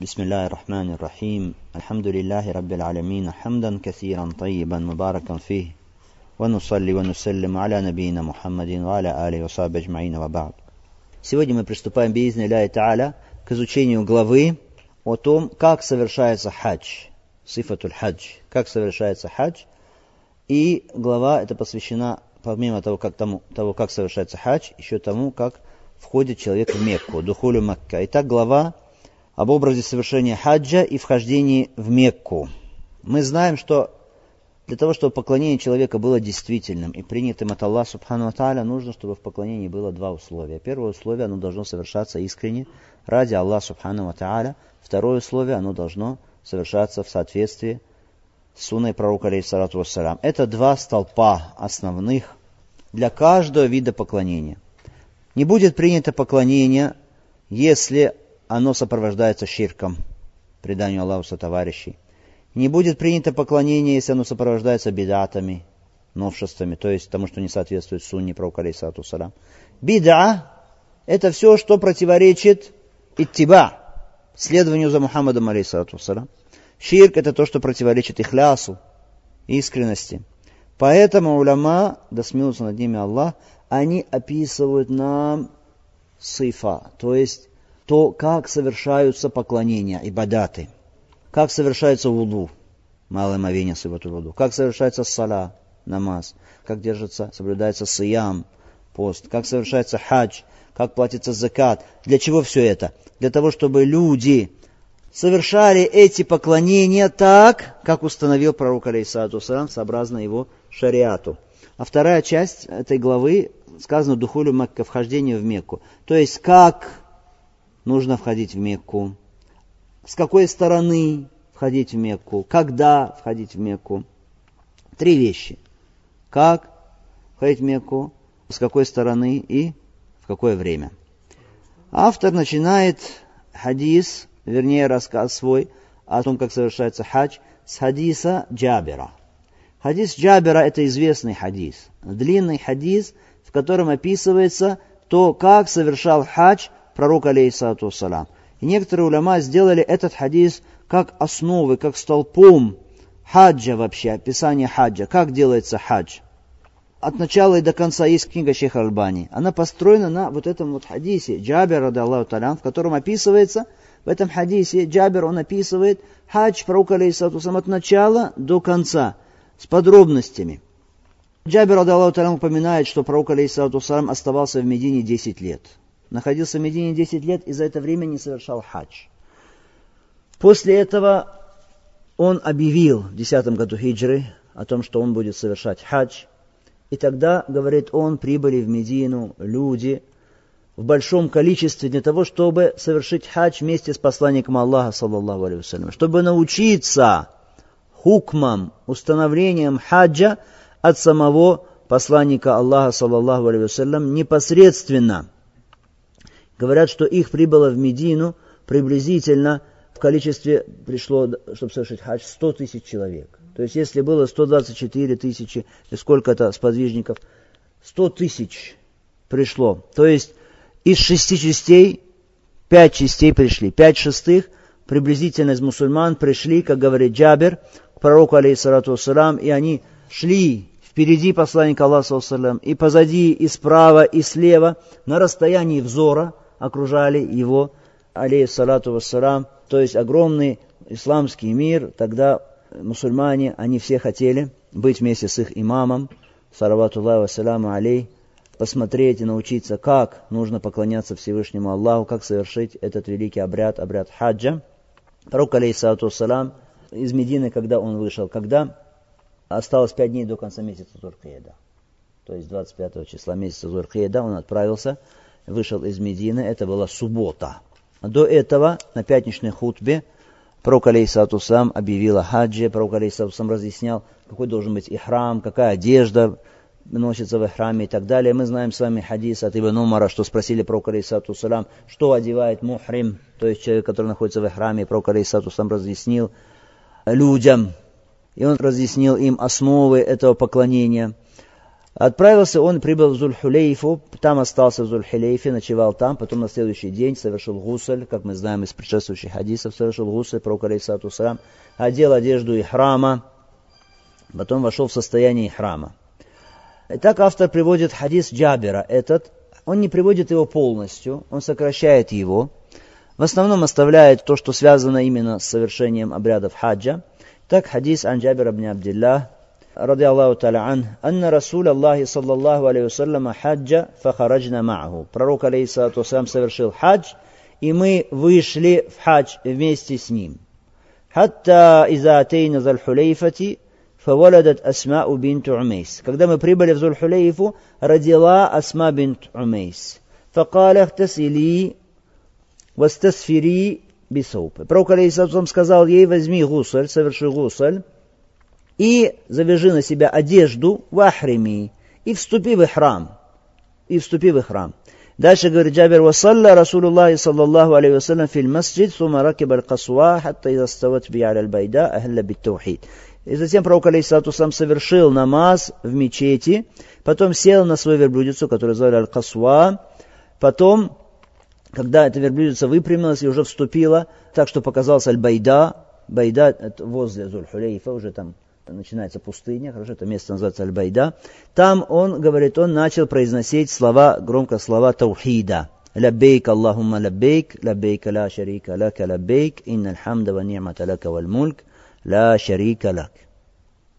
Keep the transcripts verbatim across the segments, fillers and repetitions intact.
بسم الله الرحمن الرحيم الحمد لله رب العالمين حمدا كثيرا طيبا مباركا فيه ونصلي ونسلم على نبينا محمد وعلى آله وصحبه أجمعين وبعد. Сегодня мы приступаем биизни ля та'аля к изучению главы о том, как совершается хадж, сифатуль хадж, как совершается хадж. И глава эта посвящена, помимо того, как, тому, того, как совершается хадж, еще тому, как входит человек в Мекку, духулю Макка. Итак, глава об образе совершения хаджа и вхождении в Мекку. Мы знаем, что для того, чтобы поклонение человека было действительным и принятым от Аллаха субхану ва тааля, нужно, чтобы в поклонении было два условия. Первое условие, оно должно совершаться искренне ради Аллаха субхану ва тааля. Второе условие, оно должно совершаться в соответствии с сунной пророка алейхиссалату вассалям. Это два столпа основных для каждого вида поклонения. Не будет принято поклонение, если оно сопровождается ширком, преданию Аллаху сотоварищей. Не будет принято поклонение, если оно сопровождается бидатами, новшествами, то есть тому, что не соответствует сунне пророка алейхиссалату вассалям. Бида – это все, что противоречит иттиба, следованию за Мухаммадом алейхиссалату вассалям. Ширк – это то, что противоречит ихлясу, искренности. Поэтому уляма, да смилуется над ними Аллах, они описывают нам сифа, то есть то, как совершаются поклонения, ибадаты, как совершается вуду, малое омовение, сифатуль вуду, как совершается сала, намаз, как держится, соблюдается сиям, пост, как совершается хадж, как платится закат. Для чего все это? Для того, чтобы люди совершали эти поклонения так, как установил пророк алейхиссалату вассалям, сообразно его шариату. А вторая часть этой главы сказано духулю Макка, вхождение в Мекку. То есть, как нужно входить в Мекку, с какой стороны входить в Мекку, когда входить в Мекку. Три вещи. Как входить в Мекку, с какой стороны и в какое время. Автор начинает хадис, вернее рассказ свой о том, как совершается хадж, с хадиса Джабира. Хадис Джабира – это известный хадис, длинный хадис, в котором описывается то, как совершал хадж пророк алейхиссалату вассалям. И некоторые уляма сделали этот хадис как основой, как столпом хаджа вообще, описание хаджа, как делается хадж. От начала и до конца есть книга шейха Альбани. Она построена на вот этом вот хадисе Джабира, радиаллаху та'аля, в котором описывается, в этом хадисе Джабир, он описывает хадж пророка алейхиссалату вассалям от начала до конца, с подробностями. Джабир, радиаллаху та'аля, упоминает, что пророк алейхиссалату вассалям оставался в Медине десять лет. Находился в Медине десять лет и за это время не совершал хадж. После этого он объявил в десятом году хиджры о том, что он будет совершать хадж. И тогда, говорит он, прибыли в Медину люди в большом количестве для того, чтобы совершить хадж вместе с посланником Аллаха, саллаллаху алейхи вассалям, чтобы научиться хукмам, установлением хаджа от самого посланника Аллаха, саллаллаху алейхи вассалям, непосредственно. Говорят, что их прибыло в Медину приблизительно в количестве, пришло, чтобы совершить хадж, сто тысяч человек. То есть, если было сто двадцать четыре тысячи, и сколько-то сподвижников, сто тысяч пришло. То есть, из шести частей, пять частей пришли. Пять шестых приблизительно из мусульман пришли, как говорит Джабир, к пророку, алейхиссалату вассалям, и они шли впереди посланника Аллаха, саллаллаху алейхи вассалям, и позади, и справа, и слева, на расстоянии взора, окружали его, алейхиссалату вассалям. То есть огромный исламский мир, тогда мусульмане, они все хотели быть вместе с их имамом, салаватуллахи вассаляму алейх, посмотреть и научиться, как нужно поклоняться Всевышнему Аллаху, как совершить этот великий обряд, обряд хаджа. Пророк, алейхиссалату вассалям, из Медины, когда он вышел, когда осталось пять дней до конца месяца Зуль-Каида, то есть двадцать пятого числа месяца Зуль-Каида он отправился, вышел из Медины, это была суббота. До этого на пятничной хутбе пророк алейхиссалату вассалям объявил о хаджи, пророк алейхиссалату вассалям разъяснял, какой должен быть ихрам, какая одежда носится в ихраме и так далее. Мы знаем с вами хадис от Ибн Умара, что спросили пророка алейхиссалату вассалям, что одевает мухрим, то есть человек, который находится в ихраме, и пророк алейхиссалату вассалям разъяснил людям, и он разъяснил им основы этого поклонения. Отправился он, прибыл в Зуль-Хулейфу, там остался в Зуль-Хулейфе, ночевал там, потом на следующий день совершил гусль, как мы знаем из предшествующих хадисов, совершил гусль, пророк алейхиссалату вассалям, одел одежду ихрама, потом вошел в состояние ихрама. Итак, автор приводит хадис Джабира, этот, он не приводит его полностью, он сокращает его, в основном оставляет то, что связано именно с совершением обрядов хаджа. Так, хадис ан Джабира ибн Абдиллах, رضي الله تعالى عنه أن رسول الله صلى الله عليه وسلم حج فخرجنا معه. Пророк алейхиссалату вассалям совершил хадж, и мы вышли в хадж вместе с ним. حتى إذا أتينا ذا الحليفة فولدت أسماء بنت عميس. Когда мы прибыли в Зуль-Хулейфу, родила Асма бинт Умейс. فقال اغتسلي واستسفري بثوب. Пророк алейхиссалату вассалям сказал ей: возьми гусль, соверши гусль, и завяжи на себя одежду в ахрими, и вступи в храм, и вступи в храм. Дальше говорит Джабир: «Вассалла Расулуллахи саллаллаху алейхи вассалям фил масджид, сума ракиба аль-касуа, хатта изастават би аля аль-байда, ахля бит-таухид». И затем пророк алейхиссалату вассалям совершил намаз в мечети, потом сел на свою верблюдицу, которую звали аль-касуа, потом, когда эта верблюдица выпрямилась и уже вступила, так что показался аль-байда, байда возле Зуль-Хулейфа, уже там начинается пустыня, хорошо, это место называется Аль-Байда. Там он, говорит, он начал произносить слова, громко слова таухида. Лаббейк Аллахумма лаббейк, лаббейк ла шарика лака лаббейк, инна аль-хамда ва ни'мата лака валь мульк, ла шарика лак.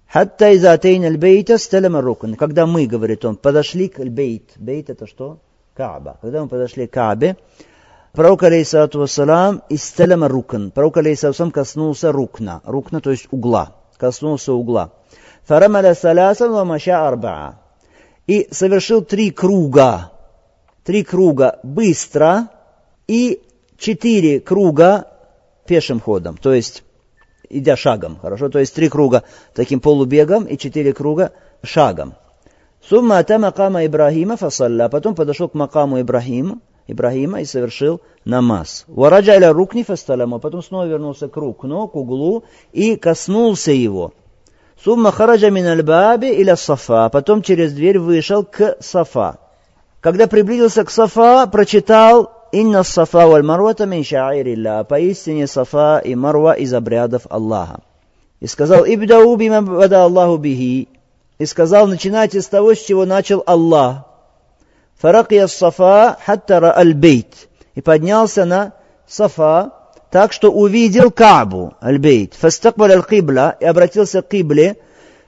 Хатта иза атейна аль-бейта сталама рукн. Когда мы, говорит он, подошли к аль-бейт. Бейт это что? Кааба. Когда мы подошли к Каабе, пророк алейхиссалату вассалям исталама рукн. Пророк алейхиссалату вассалям коснулся рукна. Рукна, то есть угла. Коснулся угла. Фарамаля салясан ва маша арбаа. И совершил три круга. Три круга быстро и четыре круга пешим ходом. То есть, идя шагом. Хорошо? То есть, три круга таким полубегом и четыре круга шагом. Сумма ата макама Ибрахима фасалла. Потом подошел к макаму Ибрахима, Ибрахима и совершил намаз. Вараджа аля рукни фасталаму. Потом снова вернулся к рукну, к углу, и коснулся его. Сумма хараджа мин аль-бааби иля сафа. Потом через дверь вышел к сафа. Когда приблизился к сафа, прочитал «Инна сафа валь марвата мин шаирилла». Поистине сафа и марва из обрядов Аллаха. И сказал «Ибдау бима бада Аллаху бихи». И сказал «Начинайте с того, с чего начал Аллах». Фаракия Сафа хаттара аль-бейт. И поднялся на Сафа, так что увидел Каабу, аль-бейт. Фастакбал аль-кибла, и обратился к кибле.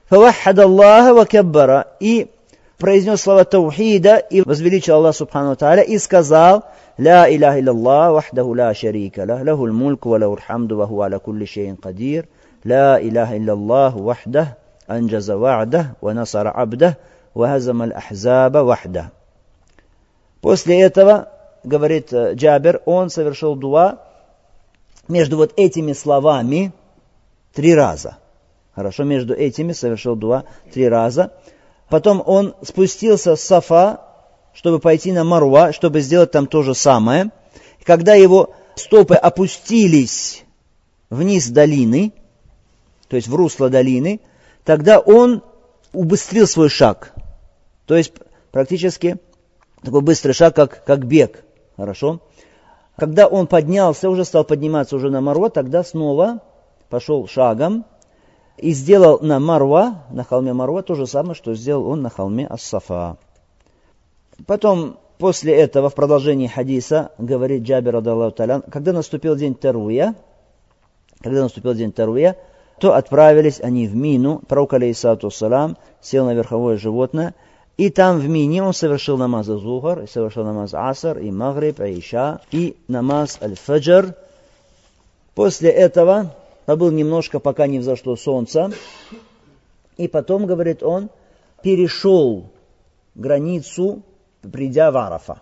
Фаваххад Аллаха ва каббара. И произнес слова таухида, и возвеличил Аллах субхану ва тааля, и сказал: «Ла илляха илляллах, вахдаху ла шарика лах, лаху аль-мульку ва лаху аль-хамду, ва хуа аля кулли шейин кадир. Ла илляха илляллах, вахдах, анджаза ва'дах, ва насара абдах, ва хазама аль-ахзаба вахдах». После этого, говорит Джабир, он совершил дуа между вот этими словами три раза. Хорошо, между этими совершил дуа три раза. Потом он спустился с Сафа, чтобы пойти на Маруа, чтобы сделать там то же самое. Когда его стопы опустились вниз долины, то есть в русло долины, тогда он убыстрил свой шаг. То есть практически такой быстрый шаг, как, как бег. Хорошо. Когда он поднялся, уже стал подниматься уже на Марва, тогда снова пошел шагом и сделал на Марва, на холме Марва, то же самое, что сделал он на холме Ас-Сафа. Потом, после этого, в продолжении хадиса, говорит Джабир радиллаху та'аля, когда наступил день Таруя, когда наступил день Таруя, то отправились они в Мину, пророк алейхиссалату вассалям сел на верховое животное, и там в Мине он совершил намаз Зухар, и совершил намаз Асар, и Магриб, и Иша, и намаз Аль-Фаджр. После этого побыл немножко, пока не взошло солнце. И потом, говорит он, перешел границу, придя в Арафа.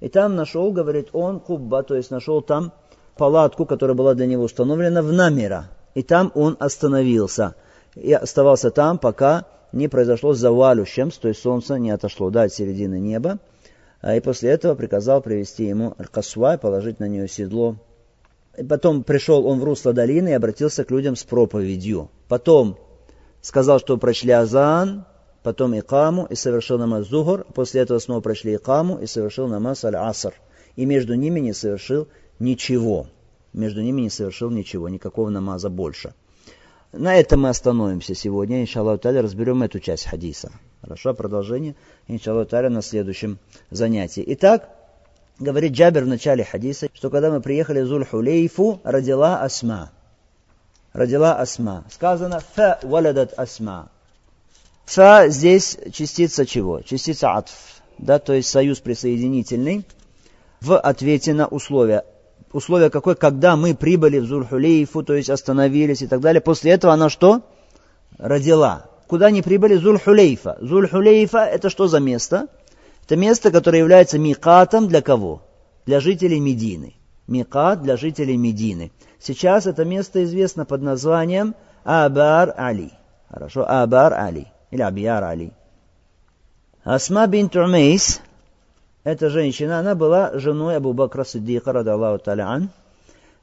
И там нашел, говорит он, кубба, то есть нашел там палатку, которая была для него установлена в Намира. И там он остановился. И оставался там, пока не произошло завалю шемс, то есть солнце не отошло, да, от середины неба. И после этого приказал привести ему аль-касва и положить на нее седло. И потом пришел он в русло долины и обратился к людям с проповедью. Потом сказал, что прочли азан, потом икаму и совершил намаз зухр, после этого снова прошли икаму и совершил намаз аль-аср. И между ними не совершил ничего. Между ними не совершил ничего, никакого намаза больше. На этом мы остановимся сегодня. Иншаллаху та'аля разберем эту часть хадиса. Хорошо, продолжение. Иншаллаху та'аля на следующем занятии. Итак, говорит Джабир в начале хадиса, что когда мы приехали в Зуль-Хулейфу, родила Асма. Родила Асма. Сказано «фа валадат Асма». «Фа» здесь частица чего? Частица атф, да, то есть союз присоединительный в ответе на условие. Условие какое? Когда мы прибыли в Зуль-Хулейфу, то есть остановились и так далее. После этого она что? Родила. Куда не прибыли? Зуль-Хулейфа. Зуль-Хулейфа — это что за место? Это место, которое является микатом для кого? Для жителей Медины. Микат для жителей Медины. Сейчас это место известно под названием Абар-Али. Хорошо, Абар-Али. Или Абьяр-Али. Асма бинт Умейс, эта женщина, она была женой Абу Бакра Сиддика, радаллаху та'аля ан.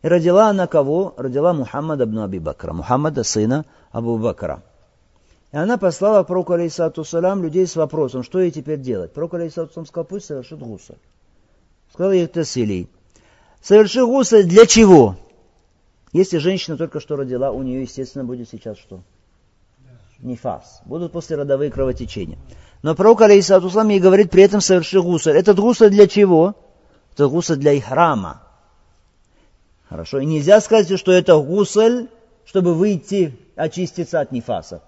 И родила она кого? Родила Мухаммада ибн Аби Бакра. Мухаммада, сына Абу Бакра. И она послала пророку, алейхиссалату вассалям, людей с вопросом, что ей теперь делать. Пророк, алейхиссалату вассалям, сказал, пусть совершит гусаль. Сказал ей тасилий. Соверши гусаль для чего? Если женщина только что родила, у нее, естественно, будет сейчас что? Нефас. Будут послеродовые кровотечения. Но пророк, алейхиссалату вассалям, ей говорит, при этом соверши гусаль. Этот гусаль для чего? Это гусаль для ихрама. Хорошо. И нельзя сказать, что это гусаль, чтобы выйти, очиститься от нефаса.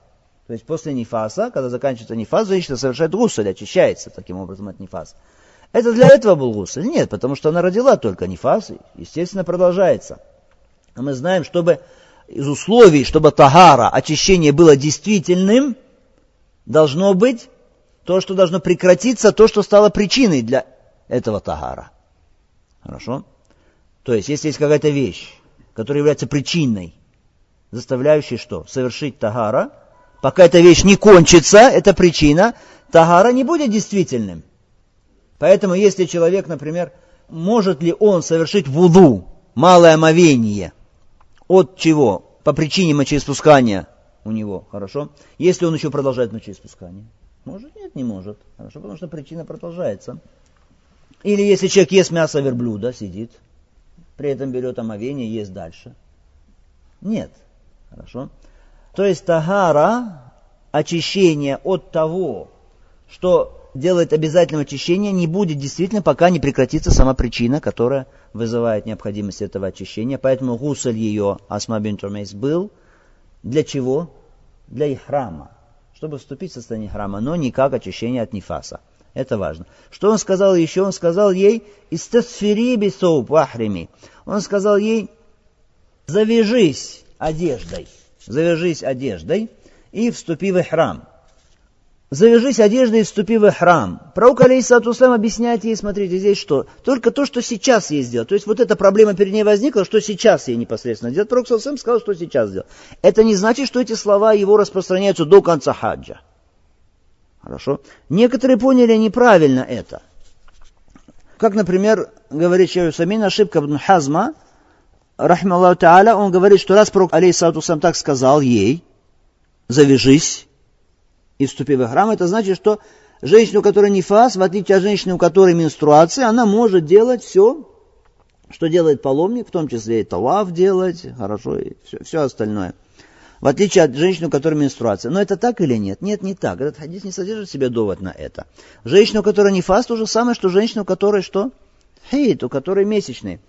То есть после нефаса, когда заканчивается нефас, женщина совершает гусаль, очищается таким образом от нефаса. Это для этого был гусаль? Нет, потому что она родила только нефас, естественно, продолжается. А мы знаем, чтобы из условий, чтобы тахара, очищение было действительным, должно быть то, что должно прекратиться, то, что стало причиной для этого тахара. Хорошо? То есть, если есть какая-то вещь, которая является причиной, заставляющей что? Совершить тахара, пока эта вещь не кончится, эта причина, тахара не будет действительным. Поэтому, если человек, например, может ли он совершить вуду, малое омовение, от чего? По причине мочеиспускания у него, хорошо? Если он еще продолжает мочеиспускание, может? Нет, не может. Хорошо, потому что причина продолжается. Или если человек ест мясо верблюда, сидит, при этом берет омовение, ест дальше. Нет. Хорошо. То есть тахара, очищение от того, что делает обязательным очищение, не будет действительно, пока не прекратится сама причина, которая вызывает необходимость этого очищения. Поэтому гусаль ее, Асма бинт Умейс, был для чего? Для ихрама. Чтобы вступить в состояние храма, но не как очищение от нефаса. Это важно. Что он сказал еще? Он сказал ей «Истасфири би соуб вахрими». Он сказал ей «Завяжись одеждой». Завяжись одеждой и вступи в ихрам. Завяжись одеждой и вступи в ихрам. Пророк, алейхиссалату вассалям, объясняет ей, смотрите, здесь что? Только то, что сейчас ей сделать. То есть вот эта проблема перед ней возникла, что сейчас ей непосредственно делать. Пророк, алейхиссалату вассалям, сказал, что сейчас делать. Это не значит, что эти слова его распространяются до конца хаджа. Хорошо? Некоторые поняли неправильно это. Как, например, говорит Шейх Усаймин, ошибка Ибн Хазма, рахим Аллаху та'аля, он говорит, что раз пророк, алейхиссалату вассалям, так сказал ей, завяжись и вступи в храм, это значит, что женщина, у которой нефас, в отличие от женщины, у которой менструация, она может делать все, что делает паломник, в том числе и талаф делать, хорошо, и все, все остальное. В отличие от женщины, у которой менструация. Но это так или нет? Нет, не так. Этот хадис не содержит в себе довод на это. Женщина, у которой нефас, то же самое, что женщина, у которой что? Хейт, у которой месячный.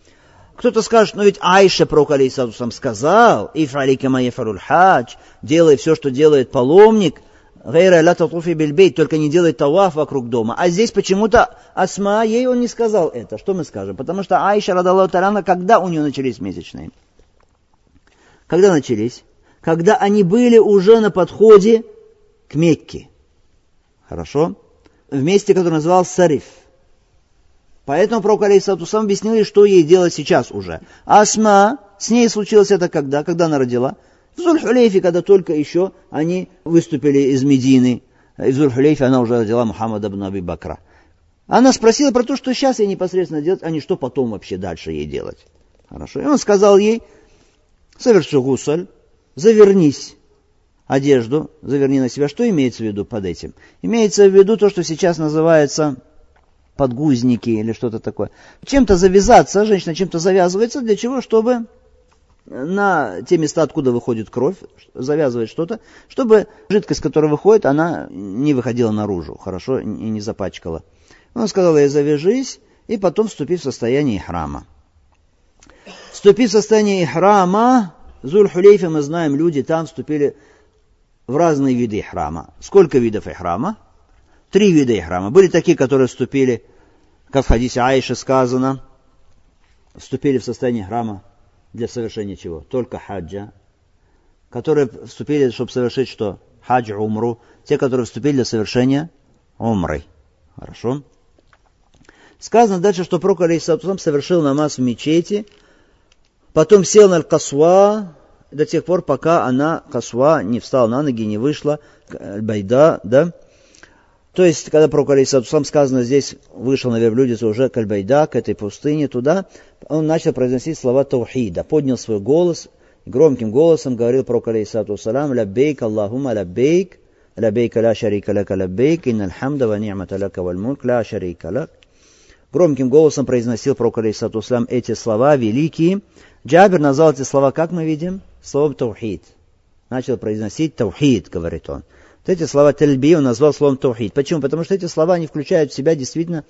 Кто-то скажет, ну ведь Айша, пророк, алейхиссалату вассалям, сказал, «Иф'алика ма яф'алюль хадж», делай все, что делает паломник, «Гайра ля татуфи биль бейт», только не делай таваф вокруг дома. А здесь почему-то Асма, ей он не сказал это. Что мы скажем? Потому что Айша, радаллаху та'аля анха, когда у нее начались месячные? Когда начались? Когда они были уже на подходе к Мекке. Хорошо? В месте, которое называлось Сариф. Поэтому пророк, алейхиссалату вассалям, объяснил ей, что ей делать сейчас уже. Асма, с ней случилось это когда? Когда она родила? В Зуль-Хулейфе, когда только еще они выступили из Медины. И в Зуль-Хулейфе она уже родила Мухаммада ибн Аби Бакра. Она спросила про то, что сейчас ей непосредственно делать, а не что потом вообще дальше ей делать. Хорошо. И он сказал ей, соверши гусаль, завернись. одежду, заверни на себя. Что имеется в виду под этим? Имеется в виду то, что сейчас называется подгузники или что-то такое. Чем-то завязаться, женщина чем-то завязывается, для чего? Чтобы на те места, откуда выходит кровь, завязывает что-то, чтобы жидкость, которая выходит, она не выходила наружу, хорошо, и не запачкала. Он сказал ей: завяжись, и потом вступи в состояние ихрама. Вступи в состояние ихрама. Зуль-Хулейфе, мы знаем, люди там вступили в разные виды ихрама. Сколько видов ихрама? Три вида ихрама. Были такие, которые вступили, как в хадисе Аиши сказано, вступили в состояние ихрама для совершения чего? Только хаджа. Которые вступили, чтобы совершить что? Хадж, умру. Те, которые вступили для совершения умры. Хорошо. Сказано дальше, что Пророк алейхиссалям совершил намаз в мечети, потом сел на аль-Касва до тех пор, пока она, Касва, не встала на ноги, не вышла, аль-Байда, да? То есть, когда Пророк алейхиссалям, сказано здесь, вышел на верблюдицу уже к аль-Байда, к этой пустыне, туда, он начал произносить слова таухида, поднял свой голос, громким голосом говорил Пророк алейхиссалям: «Лаббейк, Аллахума, лаббейк, лаббейк, ля шарика лака, лаббейк, инна аль-хамда ва ни'мата лака валь мульк, ля шарика лак». Громким голосом произносил Пророк алейхиссалату вассалям эти слова великие. Джабир назвал эти слова, как мы видим, словом таухид. Начал произносить таухид, говорит он. Вот эти слова тальби он назвал словом таухид. Почему? Потому что эти слова, они включают в себя действительно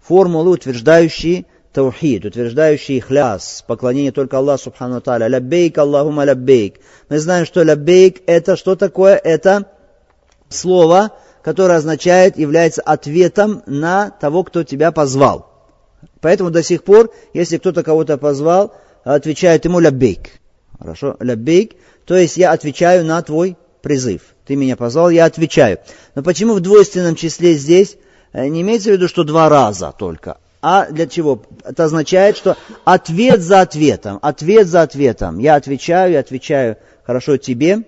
формулы, утверждающие таухид, утверждающие ихляс, поклонение только Аллаху субхану ва тааля. Лаббейк, Аллахума лаббейк. Мы знаем, что лаббейк — это что такое? Это слово, которое означает, является ответом на того, кто тебя позвал. Поэтому до сих пор, если кто-то кого-то позвал, отвечает ему лаббейк. Хорошо, лаббейк, то есть я отвечаю на твой призыв. Ты меня позвал, я отвечаю. Но почему в двойственном числе здесь не имеется в виду, что два раза только? А для чего? Это означает, что ответ за ответом, ответ за ответом. Я отвечаю, я отвечаю, хорошо, тебе.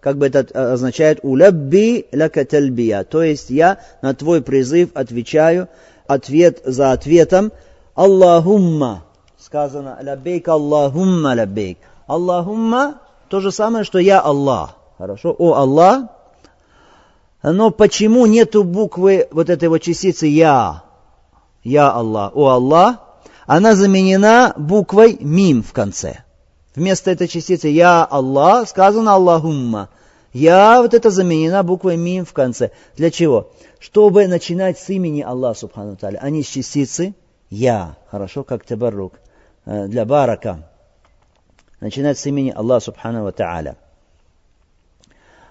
Как бы это означает «улябби ляка тальбия», то есть я на твой призыв отвечаю, ответ за ответом. «Аллахумма» сказано, «ляббейк, Аллахумма ляббейк». «Аллахумма» то же самое, что «я Аллах». Хорошо, «о Аллах». Но почему нету буквы вот этой вот частицы «я»? «Я Аллах», «о Аллах». Она заменена буквой «мим» в конце. Вместо этой частицы «Я Аллах» сказано «Аллахумма». «Я» вот это заменена буквой «Мим» в конце. Для чего? Чтобы начинать с имени Аллаха субхану ва тааля, а не с частицы «Я». Хорошо, как табарук, для барака. Начинать с имени Аллаха субхану ва тааля.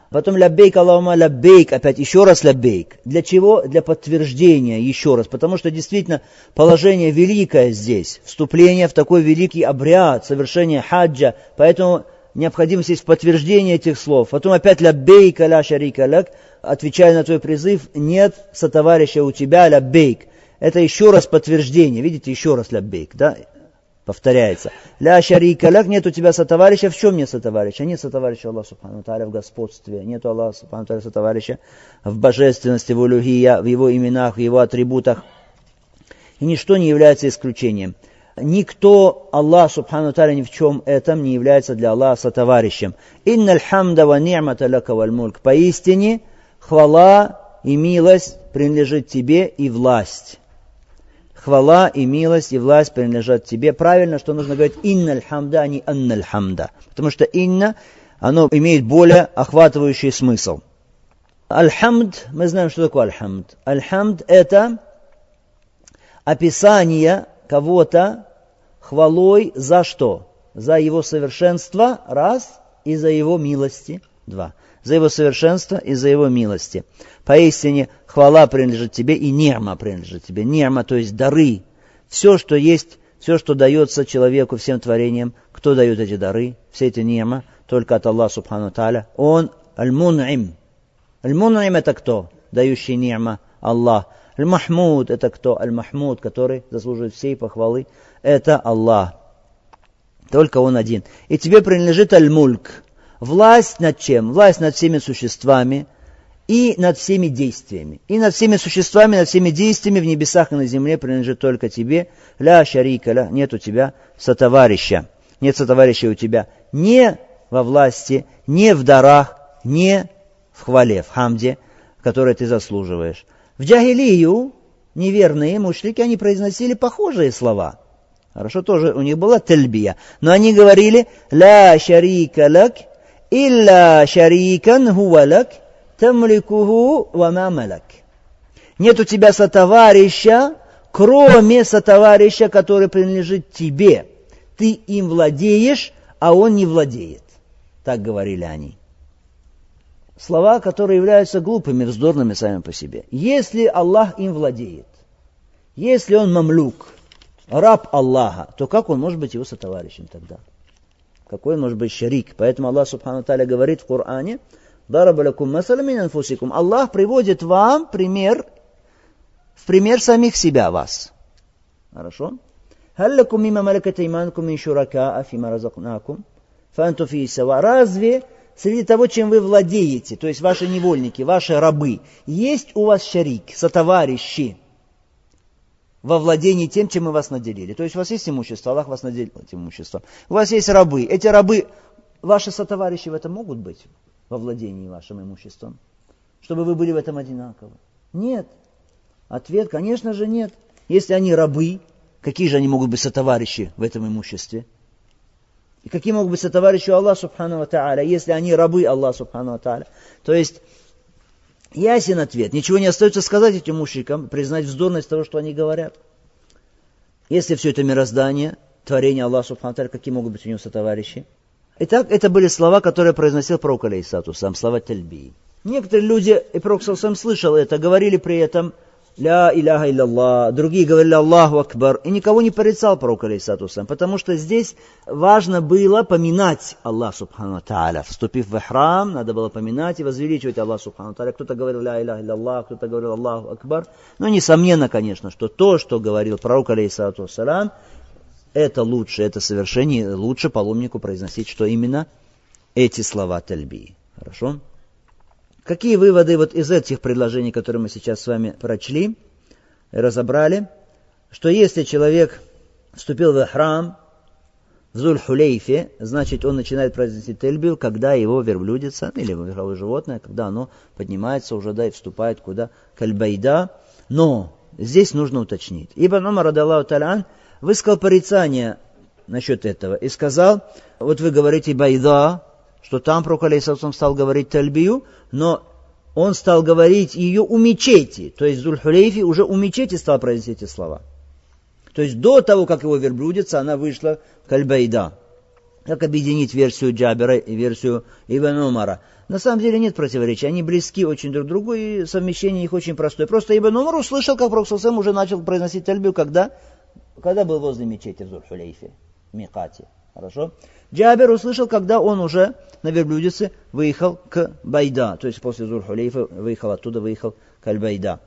Потом «Лаббейк, Аллахумма, лаббейк». Опять еще раз «Лаббейк». Для чего? Для подтверждения еще раз. Потому что действительно положение великое здесь. Вступление в такой великий обряд, совершение хаджа. Поэтому необходимость есть в подтверждении этих слов. Потом опять «Лаббейк, ля шарика лак». Отвечая на твой призыв, нет сотоварища у тебя, «Лаббейк». Это еще раз подтверждение. Видите, еще раз «Лаббейк», да? Повторяется. «Ля шарика ляк», нет у тебя сотоварища. В чем нет сотоварища? Нет сотоварища Аллаха субхану ва тааля в господстве. Нет Аллаха субхану ва тааля сотоварища в божественности, в улюхия, в его именах, в его атрибутах. И ничто не является исключением. Никто Аллах субхану ва тааля ни в чем этом не является для Аллаха сотоварищем. «Инна аль-хамда ва ни'мата лака валь мульк». Поистине хвала и милость принадлежит тебе и власть. Хвала и милость и власть принадлежат тебе. Правильно, что нужно говорить «инна аль-хамда», а не «анна аль-хамда». Потому что «инна», оно имеет более охватывающий смысл. Аль-хамд, мы знаем, что такое аль-хамд. Аль-хамд – это описание кого-то хвалой за что? За его совершенство, раз, и за его милости, два. За его совершенство и за его милости. Поистине, хвала принадлежит тебе и нерма принадлежит тебе. Нерма, то есть дары. Все, что есть, все, что дается человеку, всем творениям. Кто дает эти дары? Все эти нерма только от Аллаха субхану ва тааля. Он аль-мун'им. Аль-мун'им — это кто? Дающий нерма. Аллах. Аль-махмуд — это кто? Аль-махмуд, который заслуживает всей похвалы. Это Аллах. Только Он один. И тебе принадлежит аль-мульк. Власть над чем? Власть над всеми существами и над всеми действиями. И над всеми существами, над всеми действиями в небесах и на земле принадлежит только тебе. Ля шарика ля. Нет у тебя сотоварища. Нет сотоварища у тебя. Не во власти, не в дарах, не в хвале, в хамде, которое ты заслуживаешь. В джахилию неверные мушлики, они произносили похожие слова. Хорошо, тоже у них была тальбия. Но они говорили «Ла шарика лак, илля шарикан хуа лак, тамликуху ва ма малак». Нет у тебя сотоварища, кроме сотоварища, который принадлежит тебе. Ты им владеешь, а он не владеет. Так говорили они. Слова, которые являются глупыми, вздорными сами по себе. Если Аллах им владеет, если он мамлюк, раб Аллаха, то как он может быть его сотоварищем тогда? Какой он может быть шарик? Поэтому Аллах субхану ва тааля говорит в Коране, «Дараба лакум масалан мин анфусикум». Аллах приводит вам пример, в пример самих себя вас. Хорошо? «Халь лакум мимма малакат эйманукум мин шуракаа фима разакнакум фаантум фиһи саваа». Разве среди того, чем вы владеете, то есть ваши невольники, ваши рабы, есть у вас шарик, сотоварищи во владении тем, чем мы вас наделили? То есть у вас есть имущество, Аллах вас наделил этим имуществом. У вас есть рабы. Эти рабы, ваши сотоварищи в этом могут быть во владении вашим имуществом? Чтобы вы были в этом одинаковы? Нет. Ответ, конечно же, нет. Если они рабы, какие же они могут быть сотоварищи в этом имуществе? И какие могут быть сотоварищи Аллаха субхану ва тааля, если они рабы Аллаха субхану ва тааля? То есть, ясен ответ. Ничего не остается сказать этим мушрикам, признать вздорность того, что они говорят. Если все это мироздание, творение Аллаха субхану ва тааля, какие могут быть у него сотоварищи? Итак, это были слова, которые произносил пророк алейхиссалату сам, слова тальбии. Некоторые люди, и пророк сам слышал это, говорили при этом «Ля иляха илляллах», другие говорили «Аллаху акбар», и никого не порицал пророк алейхиссалату сам, потому что здесь важно было поминать Аллах субхану ва тааля. Вступив в храм, надо было поминать и возвеличивать Аллах субхану ва тааля. Кто-то говорил «Ля иляха илляллах», кто-то говорил «Аллаху акбар». Но несомненно, конечно, что то, что говорил пророк алейхиссалату салям, это лучше, это совершение, лучше паломнику произносить, что именно эти слова тальбии. Хорошо? Какие выводы вот из этих предложений, которые мы сейчас с вами прочли, разобрали? Что если человек вступил в храм в Зуль-Хулейфе, значит он начинает произносить тальбию, когда его верблюдица или верховое животное, когда оно поднимается уже, да, и вступает куда? К аль-Байда. Но здесь нужно уточнить. Ибн Умар, радиллаху тааля анху, высказал порицание насчет этого и сказал, вот вы говорите «Байда», что там пророк алейхиссалам стал говорить тальбию, но он стал говорить ее у мечети, то есть Зуль-Хулейфи уже у мечети стал произносить эти слова. То есть до того, как его верблюдица, она вышла к аль-Байда. Как объединить версию Джабера и версию Ибн Умара? На самом деле нет противоречия, они близки очень друг другу, и совмещение их очень простое. Просто Ибн Умар услышал, как пророк алейхиссалам уже начал произносить тальбию, когда... Когда был возле мечети в Зуль-Хулейфе, в Микате. Хорошо? Джабер услышал, когда он уже на верблюдице выехал к Байда. То есть после Зуль-Хулейфа выехал оттуда, выехал к аль-Байда.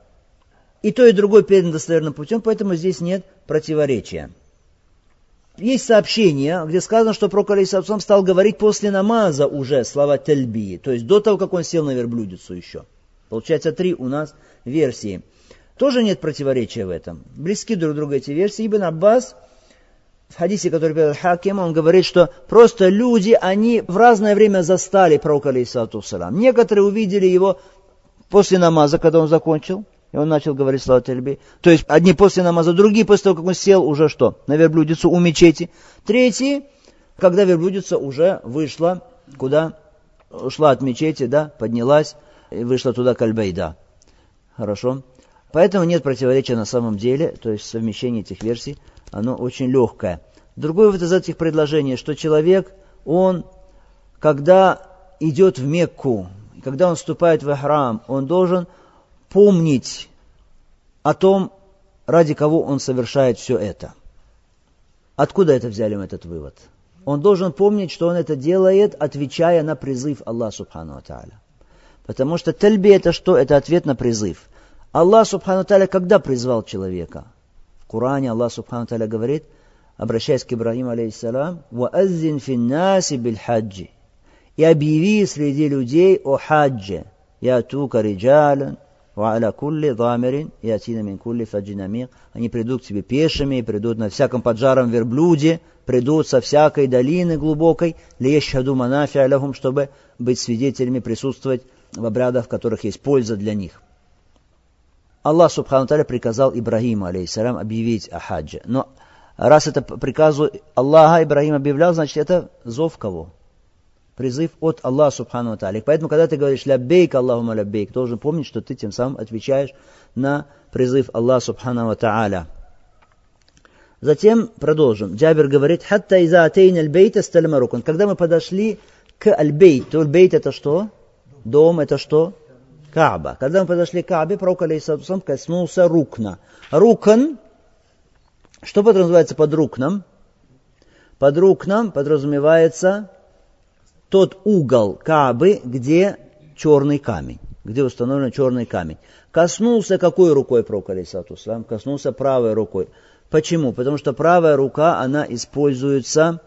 И то, и другое передано достоверным путем, поэтому здесь нет противоречия. Есть сообщение, где сказано, что пророк алейхиссалам стал говорить после намаза уже слова тальбии. То есть до того, как он сел на верблюдицу еще. Получается три у нас версии. Тоже нет противоречия в этом. Близки друг другу эти версии. Ибн Аббас, в хадисе, который передал Хаким, он говорит, что просто люди, они в разное время застали пророка, алейхиссалату вассалям. Некоторые увидели его после намаза, когда он закончил, и он начал говорить слава тальби. То есть одни после намаза, другие после того, как он сел уже что? На верблюдицу у мечети. Третьи, когда верблюдица уже вышла, куда? Ушла от мечети, да, поднялась и вышла туда к аль-Байда. Хорошо? Поэтому нет противоречия на самом деле, то есть совмещение этих версий, оно очень легкое. Другой вывод из этих предложений, что человек, он, когда идет в Мекку, когда он вступает в храм, он должен помнить о том, ради кого он совершает все это. Откуда это взяли мы этот вывод? Он должен помнить, что он это делает, отвечая на призыв Аллаха субхану ва тааля. Потому что тальби это что? Это ответ на призыв. Аллах субхану ва тааля когда призвал человека? В Коране Аллах субхану ва тааля говорит, обращаясь к Ибрагиму алейхиссалям, «Вааззин финнаси биль хаджи» и объяви среди людей о хадже, «Ятука риджалан وَعَلَى كُلِّ ضَامِرٍ يَأْتِينَ مِنْ كُلِّ فَجٍّ عَمِيقٍ. Они придут к тебе пешими, придут на всяком поджаром верблюде, придут со всякой долины глубокой, لِيَشْهَدُوا مَنَافِعَ لَهُمْ, чтобы быть свидетелями, присутствовать в обрядах, в которых есть польза для них. Аллах Субхану ва Тааля приказал Ибрагиму, алейхиссалям, объявить о хаджи. Но раз это по приказу Аллаха Ибрагим объявлял, значит это зов кого? Призыв от Аллаха Субхану ва Тааля. Поэтому, когда ты говоришь «Ляббейк, Аллахума ляббейк», должен помнить, что ты тем самым отвечаешь на призыв Аллаха Субхану ва Тааля. Затем продолжим. Джабир говорит: «Хатта иза атейна аль-бейта сталима рукун». Когда мы подошли к аль-бейт, то аль-бейт это что? Дом это что? Кааба. Когда мы подошли к Каабе, пророк алейхиссалям коснулся рукна. Рукн. Что подразумевается под рукном? Под рукном подразумевается тот угол Каабы, где черный камень, где установлен черный камень. Коснулся какой рукой пророк алейхиссалям? Коснулся правой рукой. Почему? Потому что правая рука, она используется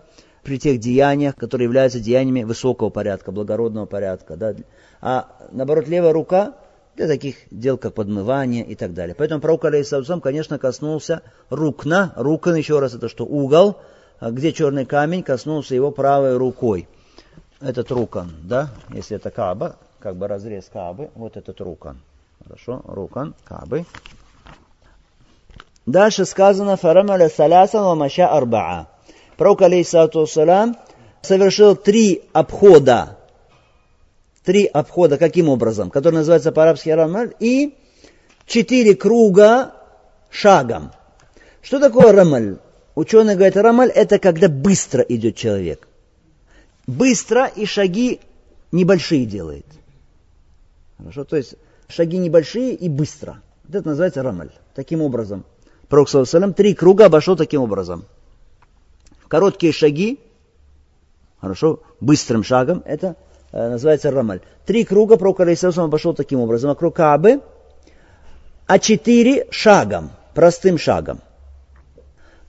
при тех деяниях, которые являются деяниями высокого порядка, благородного порядка. Да? А наоборот, левая рука для таких дел, как подмывание и так далее. Поэтому пророк, алейхиссалям, конечно, коснулся рукна. Рукан, еще раз, это что? Угол, где черный камень, коснулся его правой рукой. Этот рукан, да? Если это Кааба, как бы разрез Каабы, вот этот рукан. Хорошо, рукан Каабы. Дальше сказано: «Фарамаля салясан ва маша арбаа». Пророк, алейхиссалату вассалям, совершил три обхода. Три обхода, каким образом? Который называется по-арабски рамаль. И четыре круга шагом. Что такое рамаль? Ученые говорят, рамаль это когда быстро идет человек. Быстро и шаги небольшие делает. Хорошо, то есть шаги небольшие и быстро. Вот это называется рамаль. Таким образом. Пророк, саллаллаху алейхи ва саллям, три круга обошел таким образом. Короткие шаги, хорошо, быстрым шагом, это называется рамаль. Три круга пророк, алейхиссалям, обошел таким образом, вокруг Каабы, а четыре шагом, простым шагом.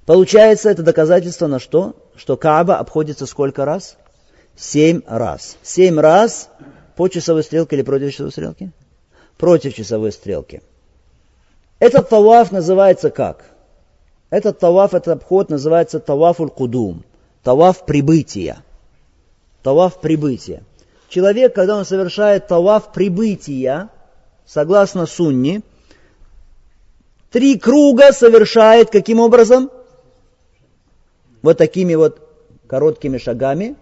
Получается, это доказательство на что? Что Кааба обходится сколько раз? Семь раз. Семь раз по часовой стрелке или против часовой стрелки? Против часовой стрелки. Этот таваф называется как? Этот таваф, этот обход называется тавафуль-кудум. Таваф прибытия. Таваф прибытия. Человек, когда он совершает таваф прибытия, согласно сунне, три круга совершает каким образом? Вот такими вот короткими шагами,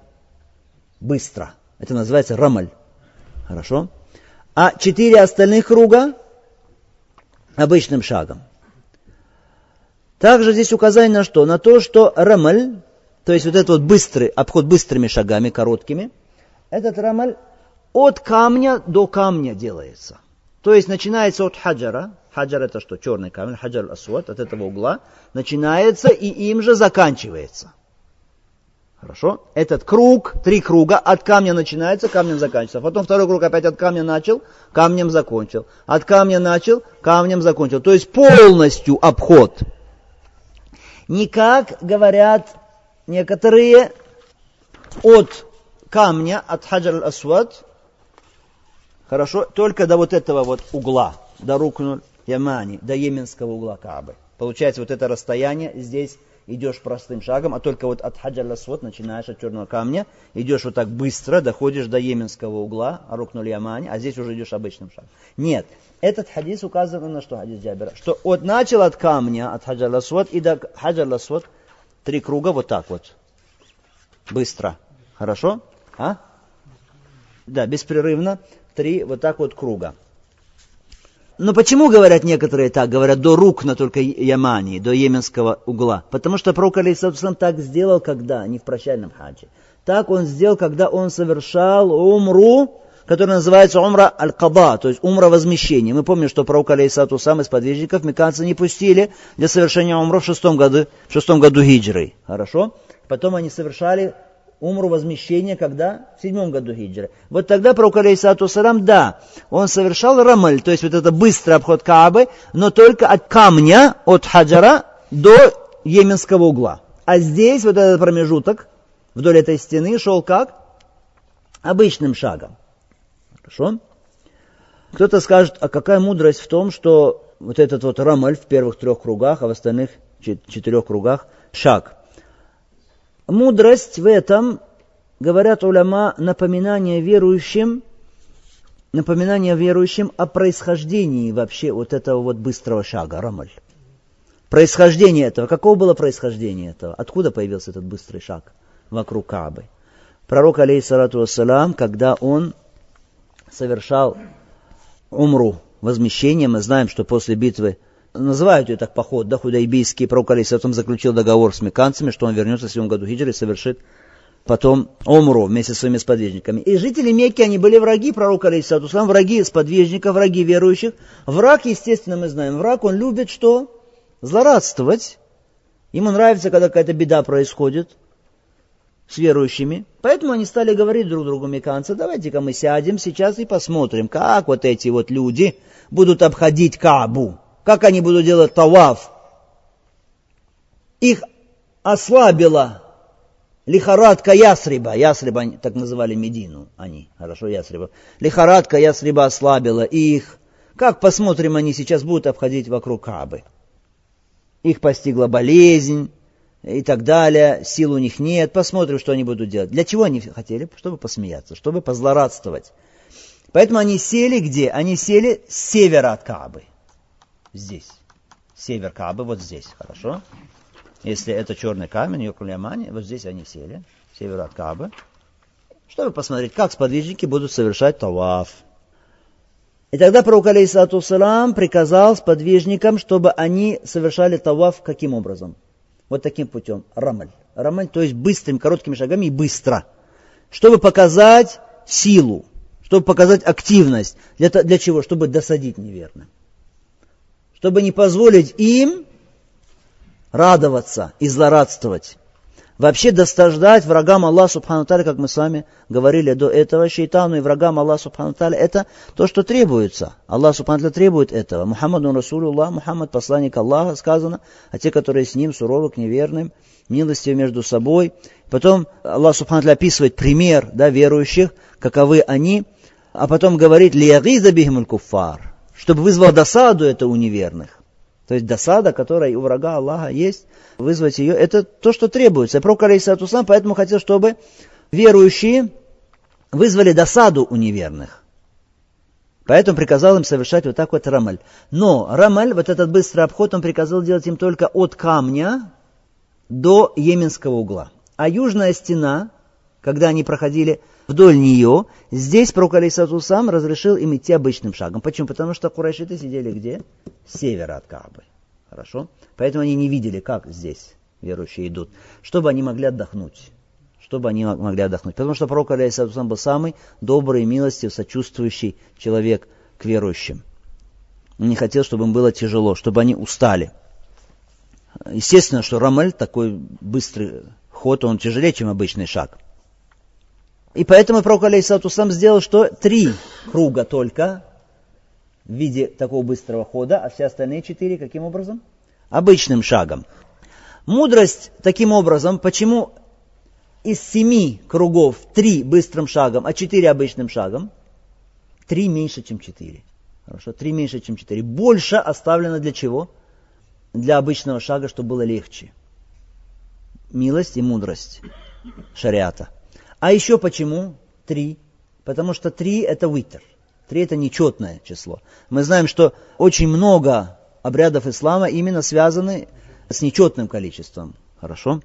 быстро. Это называется рамаль. Хорошо? А четыре остальных круга обычным шагом. Также здесь указание на что? На то, что рамаль, то есть вот этот вот быстрый, обход быстрыми шагами, короткими, этот рамаль от камня до камня делается. То есть начинается от хаджара. Хаджар это что? Черный камень. Хаджар аль-асвад. От этого угла начинается и им же заканчивается. Хорошо? Этот круг, три круга, от камня начинается, камнем заканчивается. Потом второй круг опять от камня начал, камнем закончил. От камня начал, камнем закончил. То есть полностью обход. Не как говорят некоторые от камня, от хаджар аль-асвад, хорошо, только до вот этого вот угла, до рукнуль ямани, до йеменского угла Каабы. Получается, вот это расстояние, здесь идешь простым шагом, а только вот от хаджар аль-асвад, начинаешь от черного камня, идешь вот так быстро, доходишь до йеменского угла, рукнуль ямани, а здесь уже идешь обычным шагом. Нет, этот хадис указывает на что, хадис Джабира? Что вот начал от камня, от хаджар аль-асвад, и до хаджар аль-асвад три круга вот так вот, быстро. Хорошо? А? Да, беспрерывно. Три вот так вот круга. Но почему говорят некоторые так? Говорят до рукна только ямани, до йеменского угла. Потому что пророк, алейхиссалям, так сделал когда? Не в прощальном хаджи. Так он сделал, когда он совершал умру, которая называется умра аль-када, то есть умра возмещения. Мы помним, что пророка, алейхиссалям, из подвижников мекканцы не пустили для совершения умру в шестом году, в шестом году хиджры. Хорошо? Потом они совершали умру возмещения, когда? В седьмом году хиджры. Вот тогда пророк, алейхиссалату вассалям, да, он совершал рамаль, то есть вот это быстрый обход Каабы, но только от камня, от хаджара до йеменского угла. А здесь вот этот промежуток вдоль этой стены шел как? Обычным шагом. Хорошо? Кто-то скажет, а какая мудрость в том, что вот этот вот рамаль в первых трех кругах, а в остальных четырех кругах шаг. Мудрость в этом, говорят уляма, напоминание верующим, напоминание верующим о происхождении вообще вот этого вот быстрого шага, рамаль. Происхождение этого. Каково было происхождение этого? Откуда появился этот быстрый шаг вокруг Каабы? Пророк, алейхиссалату вассалям, когда он совершал умру, возмещение, мы знаем, что после битвы, называют ее так поход, да, худайбийский, пророк, алейхиссалату вассалям, заключил договор с мекканцами, что он вернется в седьмом году хиджры и совершит потом умру вместе со своими сподвижниками. И жители Мекки, они были враги пророка, алейхиссалату вассалям, враги сподвижников, враги верующих. Враг, естественно, мы знаем, враг, он любит что? Злорадствовать. Ему нравится, когда какая-то беда происходит с верующими. Поэтому они стали говорить друг другу, мекканцы, давайте-ка мы сядем сейчас и посмотрим, как вот эти вот люди будут обходить Каабу, как они будут делать таваф. Их ослабила лихорадка Ясриба. Ясриба, так называли Медину они, хорошо, Ясриба. Лихорадка Ясриба ослабила их. Как, посмотрим, они сейчас будут обходить вокруг Каабы. Их постигла болезнь и так далее, сил у них нет, посмотрим, что они будут делать. Для чего они хотели? Чтобы посмеяться, чтобы позлорадствовать. Поэтому они сели где? Они сели с севера от Каабы. Здесь. Север Каабы вот здесь, хорошо? Если это черный камень, Йокуль-Ямани, вот здесь они сели, север от Каабы, чтобы посмотреть, как сподвижники будут совершать таваф. И тогда пророк, алейхиссалату вассалям, приказал сподвижникам, чтобы они совершали таваф каким образом? Вот таким путем. Рамаль. Рамаль, то есть быстрым, короткими шагами и быстро. Чтобы показать силу, чтобы показать активность. Для, для чего? Чтобы досадить неверно. Чтобы не позволить им радоваться и злорадствовать. Вообще досаждать врагам Аллаха субхану тааля, как мы с вами говорили до этого, шейтану и врагам Аллаха субхану тааля, это то, что требуется. Аллах субхану тааля требует этого. Мухаммаду Расулуллах, Мухаммад, посланник Аллаха, сказано, а те, которые с ним суровы к неверным, милостивы между собой. Потом Аллах субхану тааля описывает пример, да, верующих, каковы они, а потом говорит, лиягиза бихимуль куффар, чтобы вызвал досаду это у неверных. То есть досада, которая у врага Аллаха есть, вызвать ее, это то, что требуется. Пророк, алейхиссалату вассалям, поэтому хотел, чтобы верующие вызвали досаду у неверных. Поэтому приказал им совершать вот так вот рамаль. Но рамаль, вот этот быстрый обход, он приказал делать им только от камня до Йеменского угла. А южная стена, когда они проходили вдоль нее, здесь пророк, алейхиссалату вассалям, разрешил им идти обычным шагом. Почему? Потому что курайшиты сидели где? С севера от Каабы. Хорошо? Поэтому они не видели, как здесь верующие идут. Чтобы они могли отдохнуть. Чтобы они могли отдохнуть. Потому что пророк, алейхиссалату вассалям, был самый добрый, милостивый, сочувствующий человек к верующим. Он не хотел, чтобы им было тяжело, чтобы они устали. Естественно, что рамаль, такой быстрый ход, он тяжелее, чем обычный шаг. И поэтому пророк, алейхиссалату вассалям, сделал, что три круга только в виде такого быстрого хода, а все остальные четыре каким образом? Обычным шагом. Мудрость таким образом, почему из семи кругов три быстрым шагом, а четыре обычным шагом, три меньше, чем четыре. Хорошо, три меньше, чем четыре. Больше оставлено для чего? Для обычного шага, чтобы было легче. Милость и мудрость шариата. А еще почему три? Потому что три это витр. Три это нечетное число. Мы знаем, что очень много обрядов ислама именно связаны с нечетным количеством. Хорошо?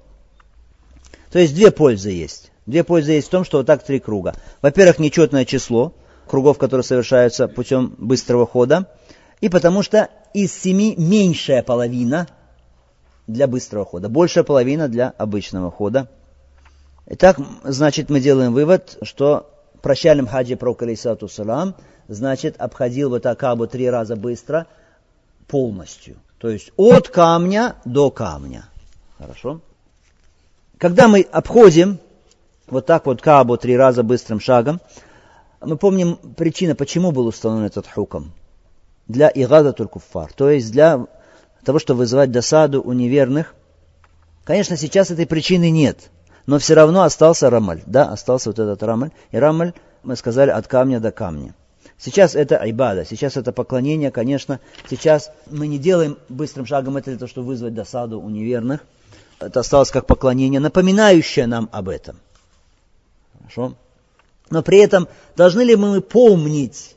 То есть две пользы есть. Две пользы есть в том, что вот так три круга. Во-первых, нечетное число кругов, которые совершаются путем быстрого хода. И потому что из семи меньшая половина для быстрого хода. Большая половина для обычного хода. Итак, значит, мы делаем вывод, что прощальным хаджи пророк, алейхиссалату вассалям, значит, обходил вот так Каабу три раза быстро полностью. То есть от камня до камня. Хорошо? Когда мы обходим вот так вот Каабу три раза быстрым шагом, мы помним причину, почему был установлен этот хукм. Для игазатуль куффар. То есть для того, чтобы вызывать досаду у неверных. Конечно, сейчас этой причины нет. Но все равно остался рамаль, да, остался вот этот рамаль. И рамаль, мы сказали, от камня до камня. Сейчас это айбада, сейчас это поклонение, конечно. Сейчас мы не делаем быстрым шагом это для того, чтобы вызвать досаду у неверных. Это осталось как поклонение, напоминающее нам об этом. Хорошо? Но при этом должны ли мы помнить,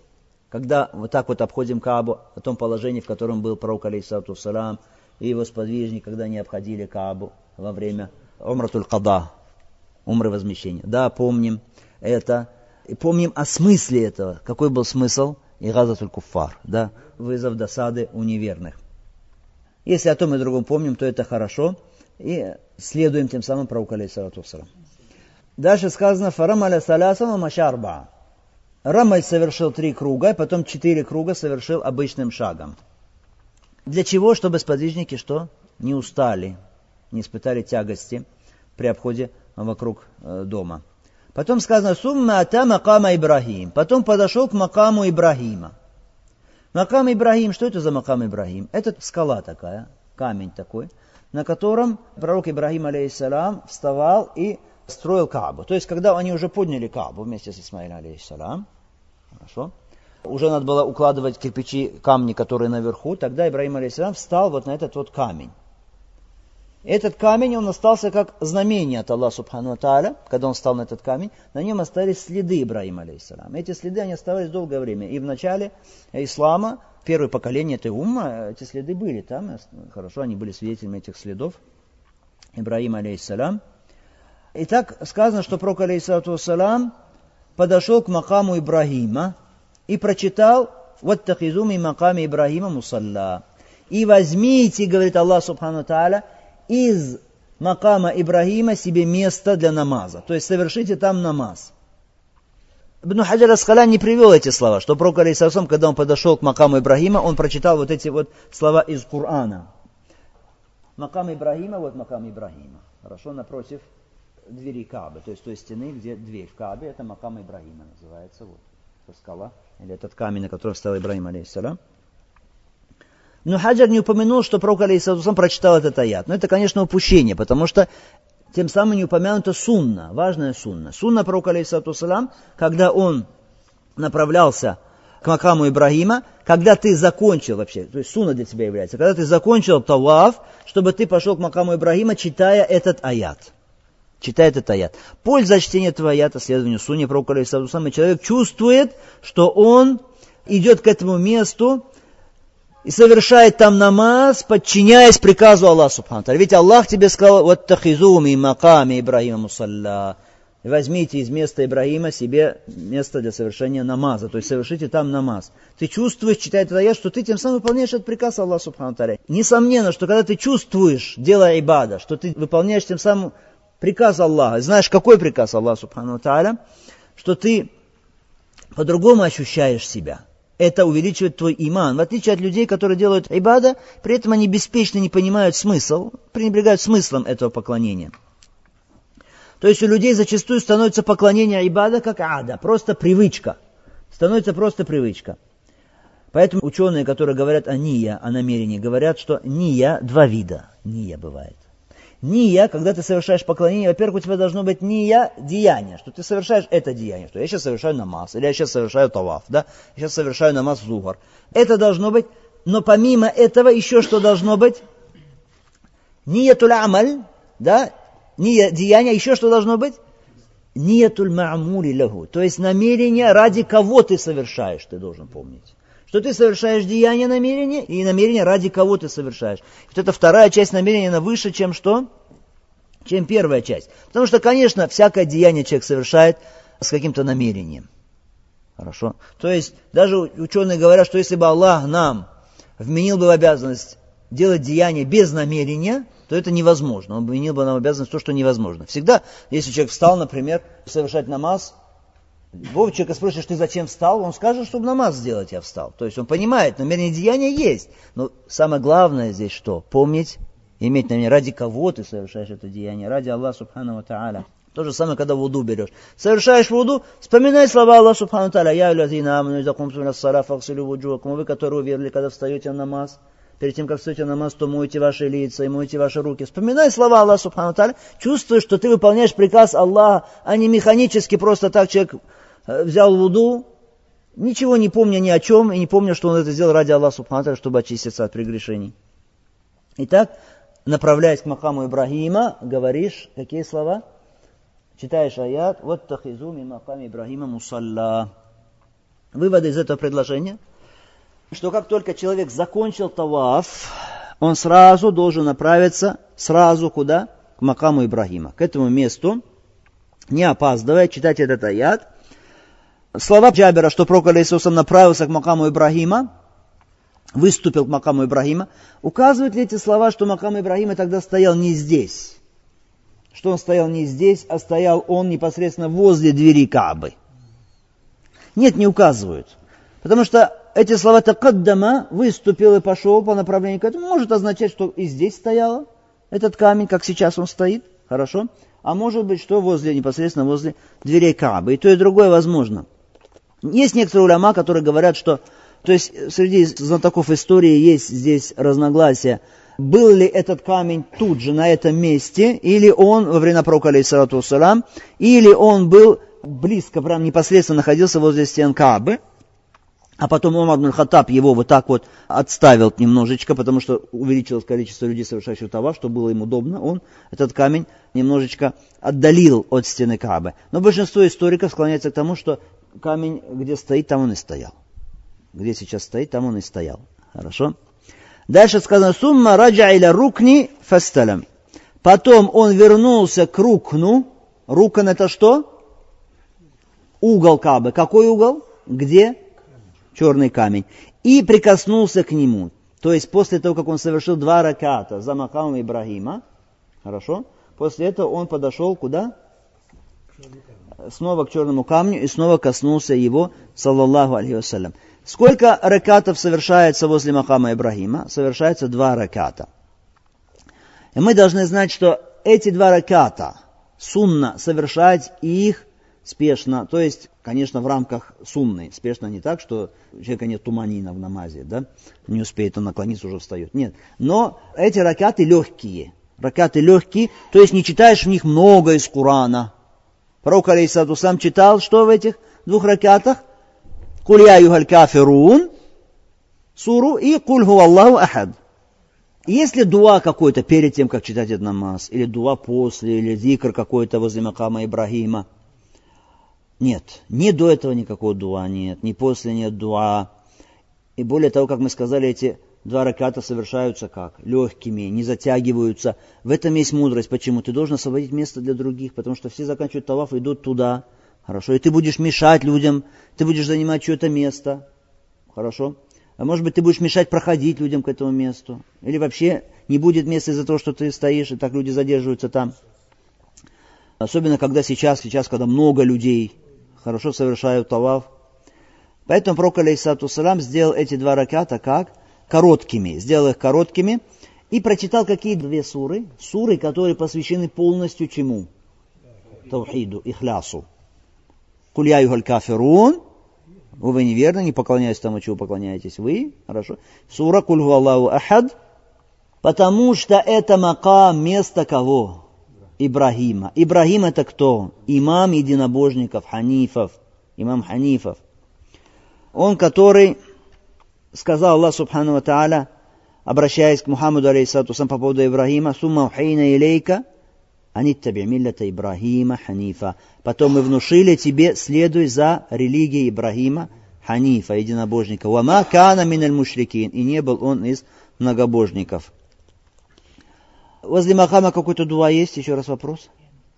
когда вот так вот обходим Каабу, о том положении, в котором был пророк, алейхиссалату вассалям, и его сподвижники, когда они обходили Каабу во время умратуль када, умры возмещения. Да, помним это. И помним о смысле этого. Какой был смысл? Игазатуль куффар, да, вызов досады у неверных. Если о том и другом помним, то это хорошо. И следуем тем самым пророку, алейхиссалату вассалям. Дальше сказано, фарамаля салясама машарба. Рамаль совершил три круга, и потом четыре круга совершил обычным шагом. Для чего? Чтобы сподвижники что? Не устали, не испытали тягости при обходе вокруг дома. Потом сказано, сумма ата макама Ибрахим. Потом подошел к макаму Ибрахима. Макам Ибрахим, что это за макам Ибрахим? Это скала такая, камень такой, на котором пророк Ибрахим, алейхиссалам, вставал и строил Каабу. То есть, когда они уже подняли Каабу вместе с Исмаилом, алейхиссалам, хорошо, уже надо было укладывать кирпичи, камни, которые наверху, тогда Ибрахим, алейхиссалам, встал вот на этот вот камень. Этот камень, он остался как знамение от Аллаха, субхану ва тааля, когда он встал на этот камень, на нем остались следы Ибрахима, алейхиссалам. Эти следы, они оставались долгое время. И в начале ислама, первое поколение этой уммы, эти следы были там, хорошо, они были свидетелями этих следов Ибрахима, алейхиссалам. Итак, сказано, что пророк, алейхиссалату вассалам, подошел к макаму Ибрахима и прочитал «Ваттахизу ми маками Ибрахима мусалла». «И возьмите, — говорит Аллах, субхану ва тааля, — из макама Ибрахима себе место для намаза». То есть совершите там намаз. Ибн Хаджар Асхалани не привел эти слова, что пророк, алейхиссалату вассалам, когда он подошел к макаму Ибрахима, он прочитал вот эти вот слова из Корана. Макам Ибрахима, вот макам Ибрахима. Хорошо, напротив двери Каабы, то есть той стены, где дверь в Каабе, это макам Ибрахима называется, вот, это скала, или этот камень, на котором встал Ибрахим, алейхиссалам. Но Хаджар не упомянул, что пророк, алейхиссалам, сам прочитал этот аят, но это, конечно, упущение, потому что тем самым не упомянута сунна, важная сунна. Сунна пророка, алейхиссалам, когда он направлялся к макаму Ибрахима, когда ты закончил вообще, то есть сунна для тебя является, когда ты закончил таваф, чтобы ты пошел к макаму Ибрахима, читая этот аят. Читает этот аят. Польза от чтения этого аята, следованию сунне пророка, алейхиссалату вассалам, человек чувствует, что он идет к этому месту и совершает там намаз, подчиняясь приказу Аллаха, субхану ва тааля. Ведь Аллах тебе сказал, «Ваттахизу ми маками Ибрахима мусалла». Возьмите из места Ибрахима себе место для совершения намаза. То есть совершите там намаз. Ты чувствуешь, читая этот аят, что ты тем самым выполняешь этот приказ Аллаха, субхану ва тааля. Несомненно, что когда ты чувствуешь, делая ибада, что ты выполняешь тем самым приказ Аллаха. Знаешь, какой приказ Аллаха, субхану ва тааля? Что ты по-другому ощущаешь себя. Это увеличивает твой иман. В отличие от людей, которые делают ибада, при этом они беспечно не понимают смысл, пренебрегают смыслом этого поклонения. То есть у людей зачастую становится поклонение ибада как ада, просто привычка. Становится просто привычка. Поэтому ученые, которые говорят о ния, о намерении, говорят, что ния два вида. Ния бывает. Ния, когда ты совершаешь поклонение, во-первых, у тебя должно быть ния деяние, что ты совершаешь это деяние, что я сейчас совершаю намаз, или я сейчас совершаю таваф, да, я сейчас совершаю намаз зухр. Это должно быть, но помимо этого еще что должно быть? Ниятуль амаль, да, ния деяние, еще что должно быть? Ниятуль ма'мули лаху, то есть намерение, ради кого ты совершаешь, ты должен помнить. Что ты совершаешь деяние намерения, и намерение, ради кого ты совершаешь. Вот эта вторая часть намерения, она выше, чем что? Чем первая часть. Потому что, конечно, всякое деяние человек совершает с каким-то намерением. Хорошо? То есть, даже ученые говорят, что если бы Аллах нам вменил бы в обязанность делать деяние без намерения, то это невозможно. Он вменил бы нам в обязанность то, что невозможно. Всегда, если человек встал, например, совершать намаз, любого человека спросишь, ты зачем встал? Он скажет, чтобы намаз сделать я встал. То есть он понимает, намерение деяния есть. Но самое главное здесь что? Помнить, иметь намерение, ради кого ты совершаешь это деяние, ради Аллаха, субхану ва тааля. То же самое, когда вуду берешь. Совершаешь вуду, вспоминай слова Аллаха, субхану ва тааля. Я аллазина аману изакумтум мин-ас-салати фагсилю вуджухакум. Вы, которые уверовали, когда встаете в намаз, перед тем, как встаете в намаз, то мойте ваши лица и мойте ваши руки. Вспоминай слова Аллаха, субхану ва тааля. Чувствуешь, что ты выполняешь приказ Аллаха, а не механически просто так человек взял вуду, ничего не помня ни о чем, и не помня, что он это сделал ради Аллаха субхана ва тааля, чтобы очиститься от прегрешений. Итак, направляясь к макаму Ибрахима, говоришь, какие слова? Читаешь аят, «Ваттахизу мин маками Ибрахима мусалла». Выводы из этого предложения, что как только человек закончил таваф, он сразу должен направиться, сразу куда? К макаму Ибрахима, к этому месту, не опаздывая, читать этот аят. Слова Джабера, что пророк алейхиссалям направился к макаму Ибрахима, выступил к макаму Ибрахима, указывают ли эти слова, что макам Ибрахима тогда стоял не здесь? Что он стоял не здесь, а стоял он непосредственно возле двери Каабы? Нет, не указывают. Потому что эти слова «такаддама» выступил и пошел по направлению к этому. Может означать, что и здесь стоял этот камень, как сейчас он стоит. Хорошо. А может быть, что возле, непосредственно возле дверей Каабы. И то, и другое возможно. Есть некоторые уляма, которые говорят, что... То есть, среди знатоков истории есть здесь разногласия. Был ли этот камень тут же, на этом месте, или он, во время пророка, алейхиссалату вассалям, или он был близко, прям непосредственно находился возле стен Каабы, а потом Умар ибн аль-Хаттаб его вот так вот отставил немножечко, потому что увеличилось количество людей, совершающих таваф, что было им удобно, он этот камень немножечко отдалил от стены Каабы. Но большинство историков склоняется к тому, что камень, где стоит, там он и стоял. Где сейчас стоит, там он и стоял. Хорошо. Дальше сказано, «Сумма раджа иля рукни фасталям». Потом он вернулся к рукну. Рукн это что? Угол Каабы. Какой угол? Где? Черный камень. И прикоснулся к нему. То есть после того, как он совершил два раката за макамом Ибрахима. Хорошо. После этого он подошел куда? Снова к черному камню и снова коснулся его, саллаллаху алейхи вассалям. Сколько ракатов совершается возле макама Ибрахима? Совершается два раката. И мы должны знать, что эти два раката, сунна совершать их спешно, то есть, конечно, в рамках сунны. Спешно не так, что у человека нет туманина в намазе, да? Не успеет он наклониться, уже встает. Нет, но эти ракаты легкие. Ракаты легкие, то есть не читаешь в них много из Корана. Пророк алейхиссалату вассалям читал, что в этих двух ракатах? «Куль я юхаль кафирун» суру и «Куль хуаллаху ахад». Если дуа какой-то перед тем, как читать этот намаз, или дуа после, или зикр какой-то возле макама Ибрахима, нет, ни до этого никакого дуа нет, ни после нет дуа. И более того, как мы сказали, эти два раката совершаются как? Легкими, не затягиваются. В этом есть мудрость. Почему? Ты должен освободить место для других, потому что все заканчивают таваф и идут туда. Хорошо, и ты будешь мешать людям, ты будешь занимать чье-то место, хорошо. А может быть, ты будешь мешать проходить людям к этому месту. Или вообще не будет места из-за того, что ты стоишь, и так люди задерживаются там. Особенно, когда сейчас, сейчас, когда много людей, хорошо, совершают таваф. Поэтому пророк, алейхиссалату вассалям, сделал эти два раката как? Короткими. Сделал их короткими и прочитал какие две суры? Суры, которые посвящены полностью чему? Таухиду, ихлясу. «Куль я юхаль кафирун», вы неверны, не поклоняйтесь тому, чего поклоняетесь вы, хорошо. Сура «Куль хуаллаху ахад», потому что это макам, место кого? Ибрахима. Ибрахим это кто? Имам единобожников, ханифов, имам ханифов. Он, который сказал Аллах субхану ва тааля, обращаясь к Мухаммаду алейхиссалату вассалям по поводу Ибрахима, «Сумма ухейна илейка». «Аниттаби миллата Ибрахима Ханифа». Потом мы внушили тебе, следуй за религией Ибрахима Ханифа, единобожника. «Вама кана миналь мушрикин». И не был он из многобожников. Возле Махама какой-то дуа есть? Еще раз вопрос.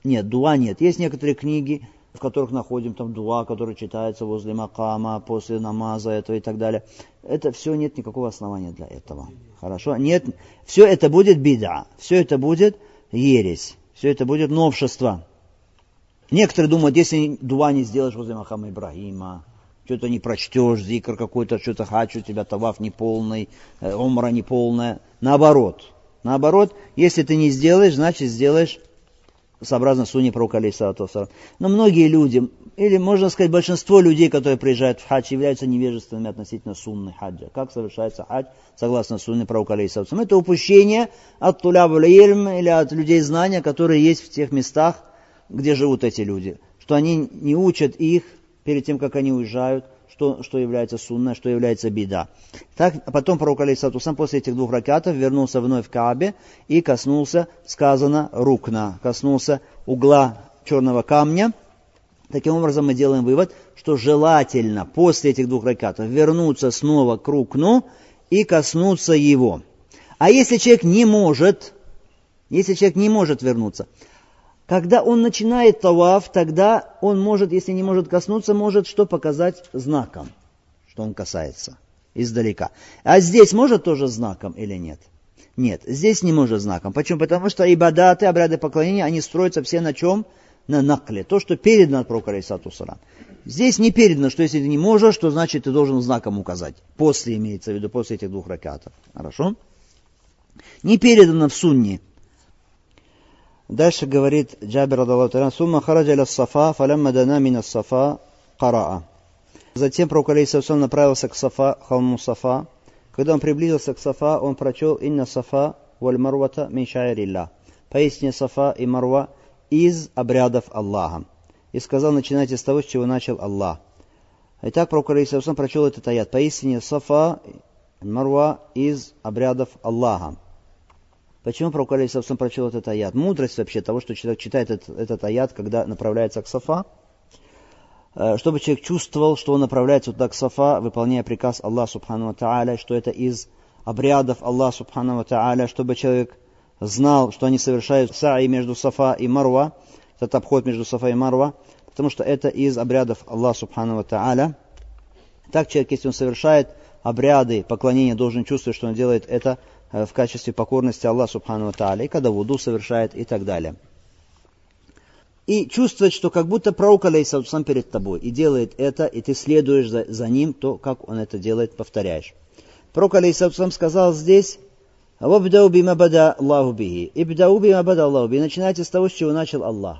Нет, дуа нет. Есть некоторые книги, в которых находим там дуа, который читается возле макама, после намаза этого и так далее. Это все нет никакого основания для этого. Хорошо? Нет. Все это будет бида. Все это будет ересь. Все это будет новшество. Некоторые думают, если дуа не сделаешь возле Махама Ибрахима, что-то не прочтешь, зикр какой-то, что-то хочу, у тебя таваф неполный, умра неполная. Наоборот. Наоборот, если ты не сделаешь, значит сделаешь сообразно сунне пророка алейхиссалату вассалям. Но многие люди, или можно сказать большинство людей, которые приезжают в хадж, являются невежественными относительно сунны хаджа. Как совершается хадж согласно сунне пророка алейхиссалату вассалям? Это упущение от тулябуль ильм или от людей знания, которые есть в тех местах, где живут эти люди. Что они не учат их перед тем, как они уезжают, что, что является сунна, что является бида. Так, потом пророк алейхиссалату сам после этих двух ракатов вернулся вновь к Каабе и коснулся, сказано, рукна, коснулся угла черного камня. Таким образом, мы делаем вывод, что желательно после этих двух ракатов вернуться снова к рукну и коснуться его. А если человек не может, если человек не может вернуться, когда он начинает таваф, тогда он может, если не может коснуться, может что показать знаком, что он касается издалека. А здесь может тоже знаком или нет? Нет, здесь не может знаком. Почему? Потому что ибадаты, обряды поклонения, они строятся все на чем? На накле, то, что передано от пророка алейхиссалату вассалям. Здесь не передано, что если ты не можешь, то значит ты должен знаком указать. После имеется в виду, после этих двух ракатов. Хорошо? Не передано в сунне. Дальше говорит Джабир раддиллаху анху: «Сумма хараджа иля ас-Сафа, фалямма дана мин ас-Сафа караа». Затем пророк алейхиссалату вассалям направился к Сафа, холму Сафа. Когда он приблизился к Сафа, он прочел: «Инна Сафа валь Марвата мин шаириллах». Поистине Сафа и Марва из обрядов Аллаха. И сказал: начинайте с того, с чего начал Аллах. Итак, пророк алейхиссалату вассалям прочел этот аят. Поистине Сафа и Марва из обрядов Аллаха. Почему пророк алейхиссалату вассалям прочел этот аят? Мудрость вообще того, что человек читает этот, этот аят, когда направляется к Сафа. Чтобы человек чувствовал, что он направляется туда к Сафа, выполняя приказ Аллаха субхану ва тааля, что это из обрядов Аллаха субхану ва тааля, чтобы человек знал, что они совершают саи между Сафа и Марва, этот обход между Сафа и Марва, потому что это из обрядов Аллаха субхану ва тааля. Так человек, если он совершает обряды поклонения, должен чувствовать, что он делает это в качестве покорности Аллаху субхану ва тааля, и когда вуду совершает и так далее. И чувствовать, что как будто пророк алейхиссалату вассалям перед тобой, и делает это, и ты следуешь за, за ним, то, как он это делает, повторяешь. Пророк алейхиссалату вассалям сказал здесь: «Вабдау бима бада Аллаху бихи». «Ибдау бима бада Аллаху бихи». Начинайте с того, с чего начал Аллах.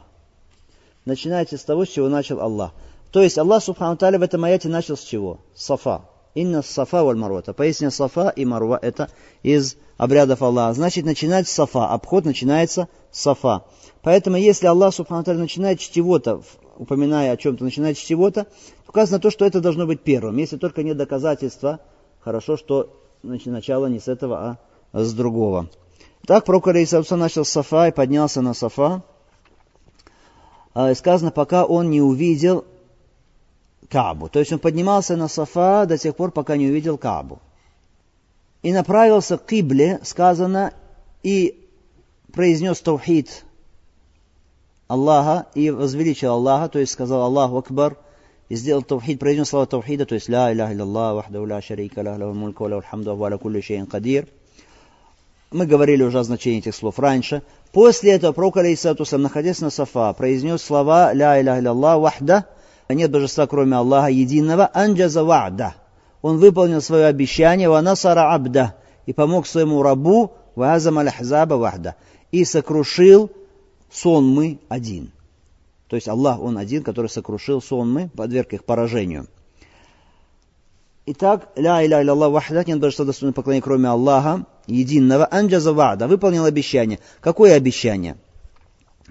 Начинайте с того, с чего начал Аллах. То есть Аллах субхану ва тааля в этом аяте начал с чего? Сафа. «Инна Сафа валь Марвата». Поясни, Сафа и Марва – это из обрядов Аллаха. Значит, начинать с Сафа. Обход начинается с Сафа. Поэтому, если Аллах субхану ва тааля начинает с чего-то, упоминая о чем-то, начинает с чего-то, указано то, что это должно быть первым. Если только нет доказательства, хорошо, что начало не с этого, а с другого. Так, пророк алейхиссалату вассалям начал с Сафа и поднялся на Сафа. И сказано, пока он не увидел Каабу. То есть он поднимался на Сафа до тех пор, пока не увидел Каабу. И направился к Кибле, сказано, и произнес таухид Аллаха, и возвеличил Аллаха, то есть сказал Аллаху Акбар, и сделал таухид, произнес слова таухида, то есть «Ла иляха илляллах, вахдаху ла шарика лах, лахул мульку, ва лахул хамду, ва ля кулли шайин кадир». Мы говорили уже о значении этих слов раньше. После этого пророк, алейхиссалату вассалям, находясь на Сафа, произнес слова «Ла иляха илляллах, вахдаху». Нет божества, кроме Аллаха, единого. Анджаза ва'да. Он выполнил свое обещание. Ва насара абда. И помог своему рабу. Ва азама лахзаба вахда. И сокрушил сонмы один. То есть Аллах, Он один, который сокрушил сонмы, подверг их поражению. Итак, ля иля илля Аллах вахда. Нет божества, достойного поклонения, кроме Аллаха, единого. Анджаза ва'да. Выполнил обещание. Какое обещание?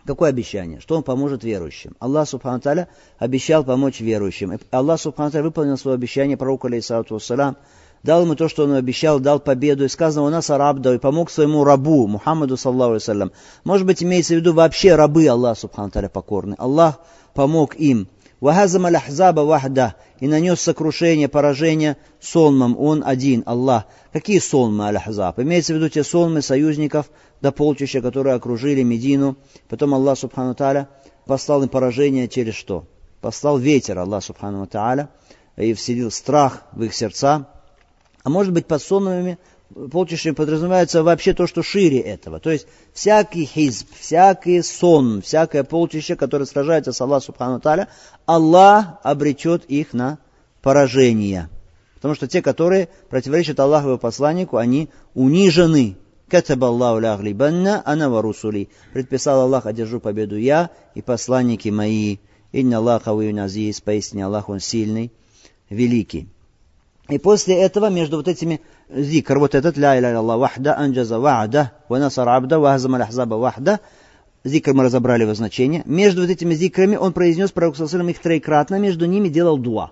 Какое обещание? Что он поможет верующим. Аллах субхану ва тааля обещал помочь верующим. И Аллах субхану ва тааля выполнил свое обещание пророку алейхиссалату вассалям, дал ему то, что он обещал, дал победу. И сказано, у нас арабда, и помог своему рабу, Мухаммаду саллаллаху алейхи саллям. Может быть, имеется в виду вообще рабы Аллах субхану ва тааля покорны. Аллах помог им. Вахазам аль-ахзаба вахда. И нанес сокрушение, поражение сонмам. Он один, Аллах. Какие сонмы аль-ахзаб? Имеется в виду те сонмы союзников до полчища, которые окружили Медину. Потом Аллах субхану ва тааля послал им поражение через что? Послал ветер Аллах субхану ва тааля и вселил страх в их сердца. А может быть, под сонмами полчищами подразумевается вообще то, что шире этого. То есть всякий хизб, всякий сон, всякое полчище, которое сражается с Аллахом субхану ва тааля, Аллах обречет их на поражение. Потому что те, которые противоречат Аллаху и посланнику, они унижены. «Катаба Аллаху ля аглибанна ана ва русули». Предписал Аллах, одержу победу я и посланники мои. «Инна Аллаха уивн азиз». Поистине Аллах, Он сильный, великий. И после этого, между вот этими зикр, вот этот «Ля иля илля вахда, анджаза ва'да, ва насар абда, ва азама лахзаба вахда», зикр мы разобрали его значение, между вот этими зикрами он произнес, пророк саллаллаху алейхи ва саллям, их троекратно, между ними делал дуа.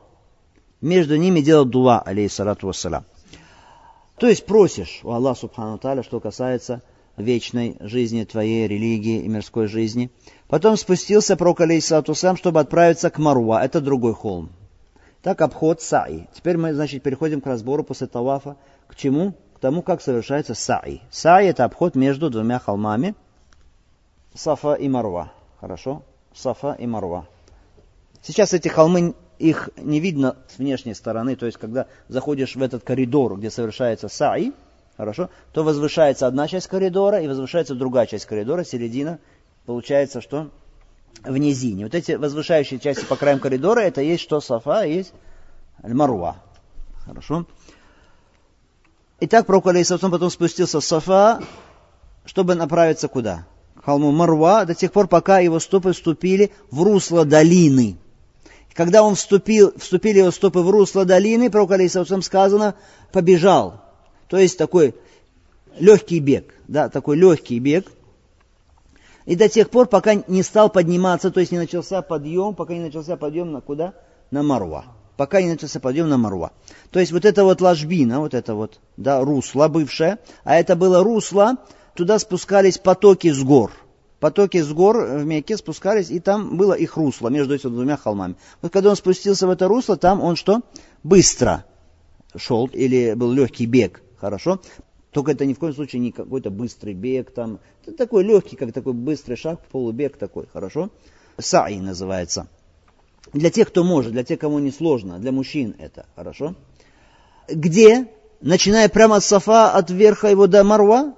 между ними делал дуа, алейхиссалату вассалям. То есть просишь у Аллаха субхану тааля, что касается вечной жизни твоей, религии и мирской жизни. Потом спустился пророк, алейхиссалату вассалям, чтобы отправиться к Маруа, это другой холм. Так обход саи. Теперь мы, значит, переходим к разбору после тавафа. К чему? К тому, как совершается саи. Саи — это обход между двумя холмами. Сафа и Марва. Хорошо? Сафа и Марва. Сейчас эти холмы, их не видно с внешней стороны. То есть, когда заходишь в этот коридор, где совершается саи, хорошо, то возвышается одна часть коридора и возвышается другая часть коридора. Середина, получается, что в низине. Вот эти возвышающие части по краям коридора, это есть что? Сафа, есть Аль-Марва. Хорошо? Итак, пророк алейхиссалам потом спустился с Сафа, чтобы направиться куда? К холму Марва, до тех пор, пока его стопы вступили в русло долины. И когда он вступил, вступили его стопы в русло долины, пророк алейхиссалам, сказано, побежал. То есть такой легкий бег, да, такой легкий бег. И до тех пор, пока не стал подниматься, то есть не начался подъем, пока не начался подъем на куда? На Марва. Пока не начался подъем на Марва. То есть вот эта вот ложбина, вот это вот, да, русло бывшее, а это было русло, туда спускались потоки с гор. Потоки с гор в Мекке спускались, и там было их русло между этими двумя холмами. Вот когда он спустился в это русло, там он что? Быстро шел, или был легкий бег, хорошо? Только это ни в коем случае не какой-то быстрый бег, там, это такой легкий, как такой быстрый шаг, полубег такой, хорошо? Саи называется. Для тех, кто может, для тех, кому не сложно, для мужчин это, хорошо? Где? Начиная прямо от Сафа, от верха его до Марва?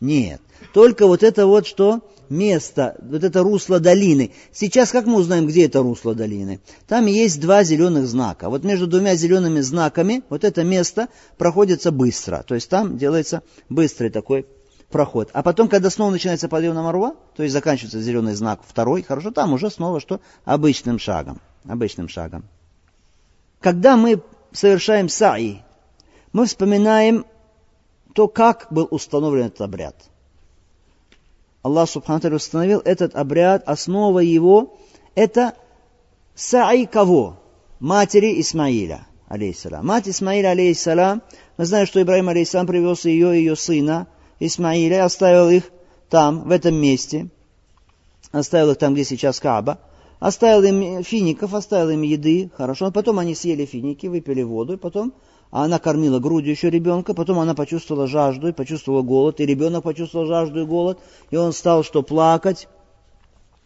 Нет. Только вот это вот что? Место, вот это русло долины. Сейчас как мы узнаем, где это русло долины? Там есть два зеленых знака. Вот между двумя зелеными знаками вот это место проходится быстро. То есть там делается быстрый такой проход. А потом, когда снова начинается подъем на Марва, то есть заканчивается зеленый знак второй, хорошо, там уже снова что? Обычным шагом. Обычным шагом. Когда мы совершаем саи, мы вспоминаем то, как был установлен этот обряд. Аллах субхану тааля установил этот обряд, основа его – это саи кого? Матери Исмаиля, алейхиссалям. Мать Исмаиля, алейхиссалям, мы знаем, что Ибраим, алейхиссалям, привез ее и ее сына Исмаиля, оставил их там, в этом месте, оставил их там, где сейчас Кааба, оставил им фиников, оставил им еды, хорошо, потом они съели финики, выпили воду, и потом она кормила грудью еще ребенка, потом она почувствовала жажду и почувствовала голод, и ребенок почувствовал жажду и голод, и он стал что, плакать,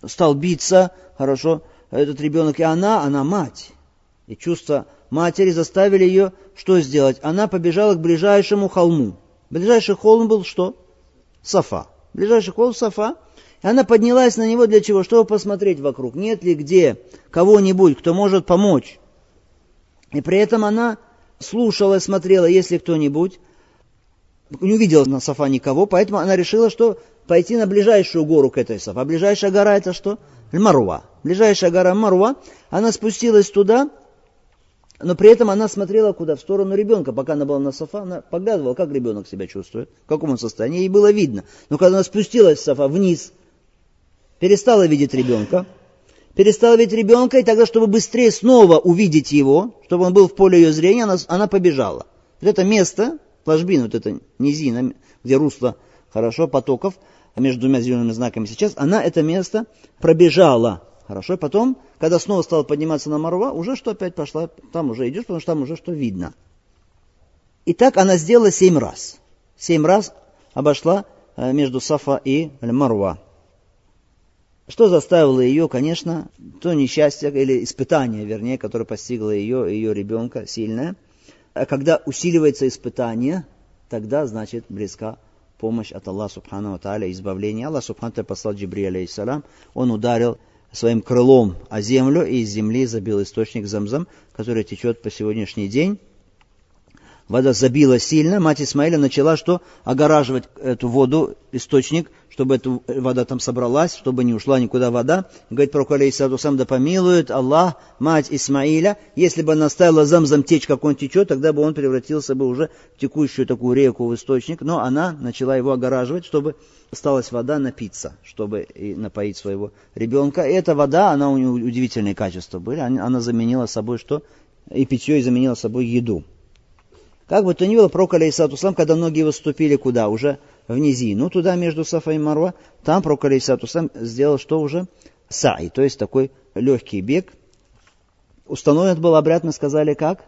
стал биться, хорошо, этот ребенок, и она, она мать, и чувства матери заставили ее что сделать? Она побежала к ближайшему холму, ближайший холм был что? Сафа, ближайший холм Сафа, и она поднялась на него для чего? Чтобы посмотреть вокруг, нет ли где кого-нибудь, кто может помочь, и при этом она слушала, смотрела, если кто-нибудь, не увидела на Сафа никого, поэтому она решила, что пойти на ближайшую гору к этой Сафа. А ближайшая гора это что? Марва. Ближайшая гора Марва. Она спустилась туда, но при этом она смотрела куда? В сторону ребенка. Пока она была на Сафа, она поглядывала, как ребенок себя чувствует, в каком он состоянии, ей было видно. Но когда она спустилась с Сафа вниз, перестала видеть ребенка, перестала видеть ребенка, и тогда, чтобы быстрее снова увидеть его, чтобы он был в поле ее зрения, она, она побежала. Вот это место, ложбина, вот эта низина, где русло, хорошо, потоков, между двумя зелеными знаками сейчас, она это место пробежала, хорошо, и потом, когда снова стала подниматься на Марва, уже что опять пошла, там уже идешь, потому что там уже что видно. И так она сделала семь раз. Семь раз обошла между Сафа и Аль-Марва. Что заставило ее, конечно, то несчастье, или испытание, вернее, которое постигло ее и ее ребенка, сильное. А когда усиливается испытание, тогда, значит, близка помощь от Аллаха субхану ва тааля, избавление. Аллах субхану ва тааля послал Джибриль, алейхиссалям, он ударил своим крылом о землю, и из земли забил источник Замзам, который течет по сегодняшний день. Вода забила сильно, мать Исмаиля начала что? Огораживать эту воду, источник, чтобы эта вода там собралась, чтобы не ушла никуда вода. Говорит пророк, алейхиссалату вассалям, да помилует Аллах мать Исмаиля. Если бы она оставила Замзам течь, как он течет, тогда бы он превратился бы уже в текущую такую реку, в источник. Но она начала его огораживать, чтобы осталась вода напиться, чтобы и напоить своего ребенка. И эта вода, она у нее удивительные качества были. Она заменила собой что? и питье, и заменила собой еду. Как бы то ни было, пророк, алейхиссалату вассалам, когда многие выступили куда? Уже в низину, туда между Сафа и Марва, там пророк, алейхиссалату вассалам, сделал что уже? Саи, то есть такой легкий бег. Установлен был обряд, мы сказали, как?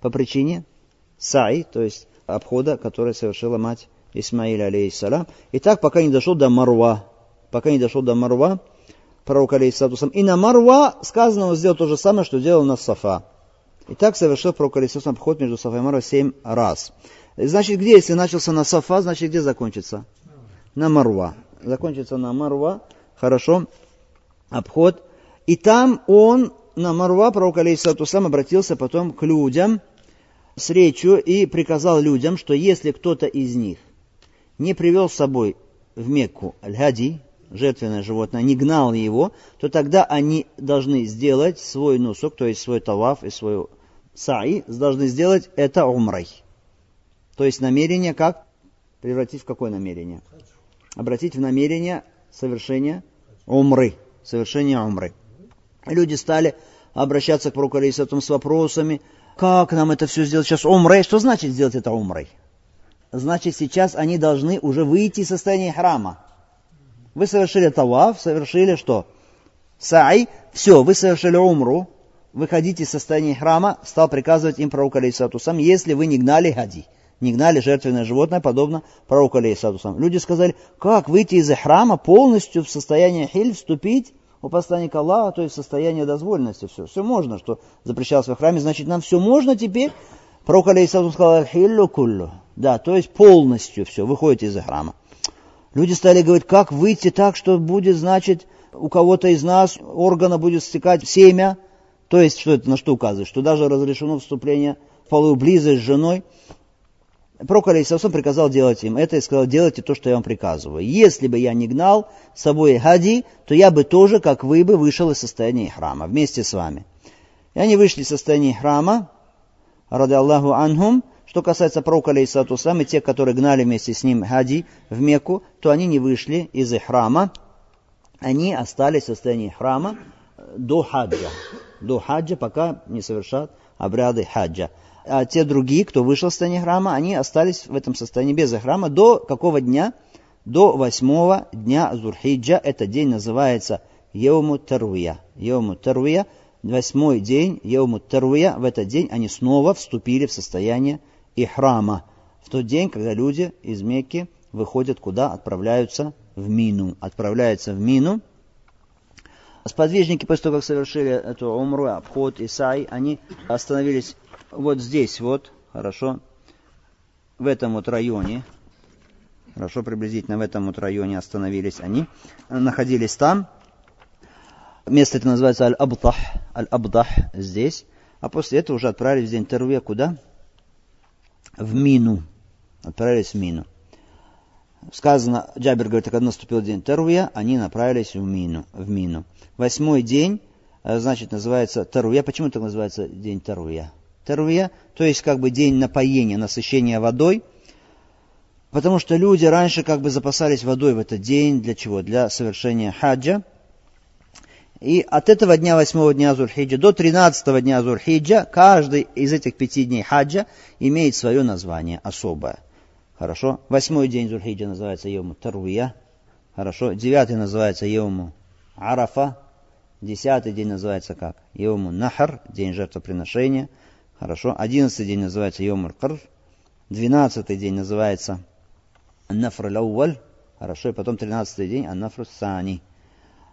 По причине саи, то есть обхода, который совершила мать Исмаиля, алейхиссалам. И так, пока не дошел до Марва, пока не дошел до Марва, пророк, алейхиссалату вассалам, и на Марва сказано, он сделал то же самое, что делал на Сафа. И так совершил пророк, алейхиссалату вассалам, обход между Сафа и Марва семь раз. Значит, где, если начался на Сафа, значит, где закончится? На Марва. Закончится на Марва, хорошо, обход. И там он, на Марва, пророк, алейхиссалату вассалам, обратился потом к людям с речью и приказал людям, что если кто-то из них не привел с собой в Мекку аль-хади, жертвенное животное, не гнал его, то тогда они должны сделать свой нусук, то есть свой таваф и свою саи, должны сделать это умрой. То есть намерение как? Превратить в какое намерение? Обратить в намерение совершения умры. Совершение умры. Люди стали обращаться к пророку алейхиссалату вассалам с вопросами, как нам это все сделать сейчас умрой? Что значит сделать это умрой? Значит, сейчас они должны уже выйти из состояния храма. Вы совершили таваф, совершили что? Саи. Все, вы совершили умру, выходите из состояния храма, стал приказывать им пророк, алейхиссалату вассалам, если вы не гнали хади, не гнали жертвенное животное, подобно пророку, алейхиссалату вассалам. Люди сказали, как выйти из храма полностью в состояние хиль, вступить у посланника Аллаха, то есть в состояние дозволенности. Все, все можно, что запрещалось в храме, значит, нам все можно теперь. Пророк, алейхиссалату вассалам, сказал, хиллю куллю. Да, то есть полностью все, выходите из храма. Люди стали говорить, как выйти так, что будет, значит, у кого-то из нас органа будет стекать семя. То есть, что это на что указывает? Что даже разрешено вступление в половую близость с женой. Пророк, алейхиссалату вассалам, приказал делать им это и сказал, делайте то, что я вам приказываю. Если бы я не гнал с собой хади, то я бы тоже, как вы бы, вышел из состояния храма вместе с вами. И они вышли из состояния храма, ради Аллаху анхум. Что касается пророка, алейхиссалату вассалам, и тех, которые гнали вместе с ним хади в Мекку, то они не вышли из храма, они остались в состоянии храма до хаджа, до хаджа, пока не совершат обряды хаджа. А те другие, кто вышел из состояния храма, они остались в этом состоянии без храма до какого дня? До восьмого дня Зулхиджа. Этот день называется Йому Таруя. Йому Таруя, восьмой день Йому Таруя. В этот день они снова вступили в состояние и храма, в тот день, когда люди из Мекки выходят куда? Отправляются в Мину. Отправляются в Мину. Сподвижники, после того, как совершили эту умру, обход и сай, они остановились вот здесь, вот, хорошо, в этом вот районе, хорошо, приблизительно в этом вот районе остановились они, находились там. Место это называется Аль-Абдах, Аль-Абдах здесь, а после этого уже отправились в день Таруя куда? В Мину. Отправились в Мину. Сказано, Джабир говорит, когда наступил день Таруя, они направились в Мину. В Мину. Восьмой день, значит, называется Таруя. Почему так называется день Таруя? Таруя, то есть как бы день напоения, насыщения водой. Потому что люди раньше как бы запасались водой в этот день. Для чего? Для совершения хаджа. И от этого дня, восьмого дня Зуль-Хиджа, до тринадцатого дня Зуль-Хиджа, каждый из этих пяти дней хаджа имеет свое название особое. Хорошо? Восьмой день Зуль-Хиджа называется Йому Таруя. Хорошо? Девятый называется Йому Арафа. Десятый день называется как? Йому Нахар, день жертвоприношения. Хорошо? Одиннадцатый день называется Йому Аль-Карр. Двенадцатый день называется Нафр Аль-Ауаль. Хорошо? И потом тринадцатый день Ан-Нафр Ас-Сани.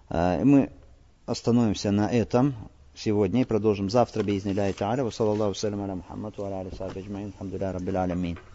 Мы остановимся на этом сегодня и продолжим завтра. Биизни Аллахи та'аля. Ва саллаллаху салям аля Мухаммад ва аля алихи сахбихи аджмаин. Алхамдулиллахи раббил алямин.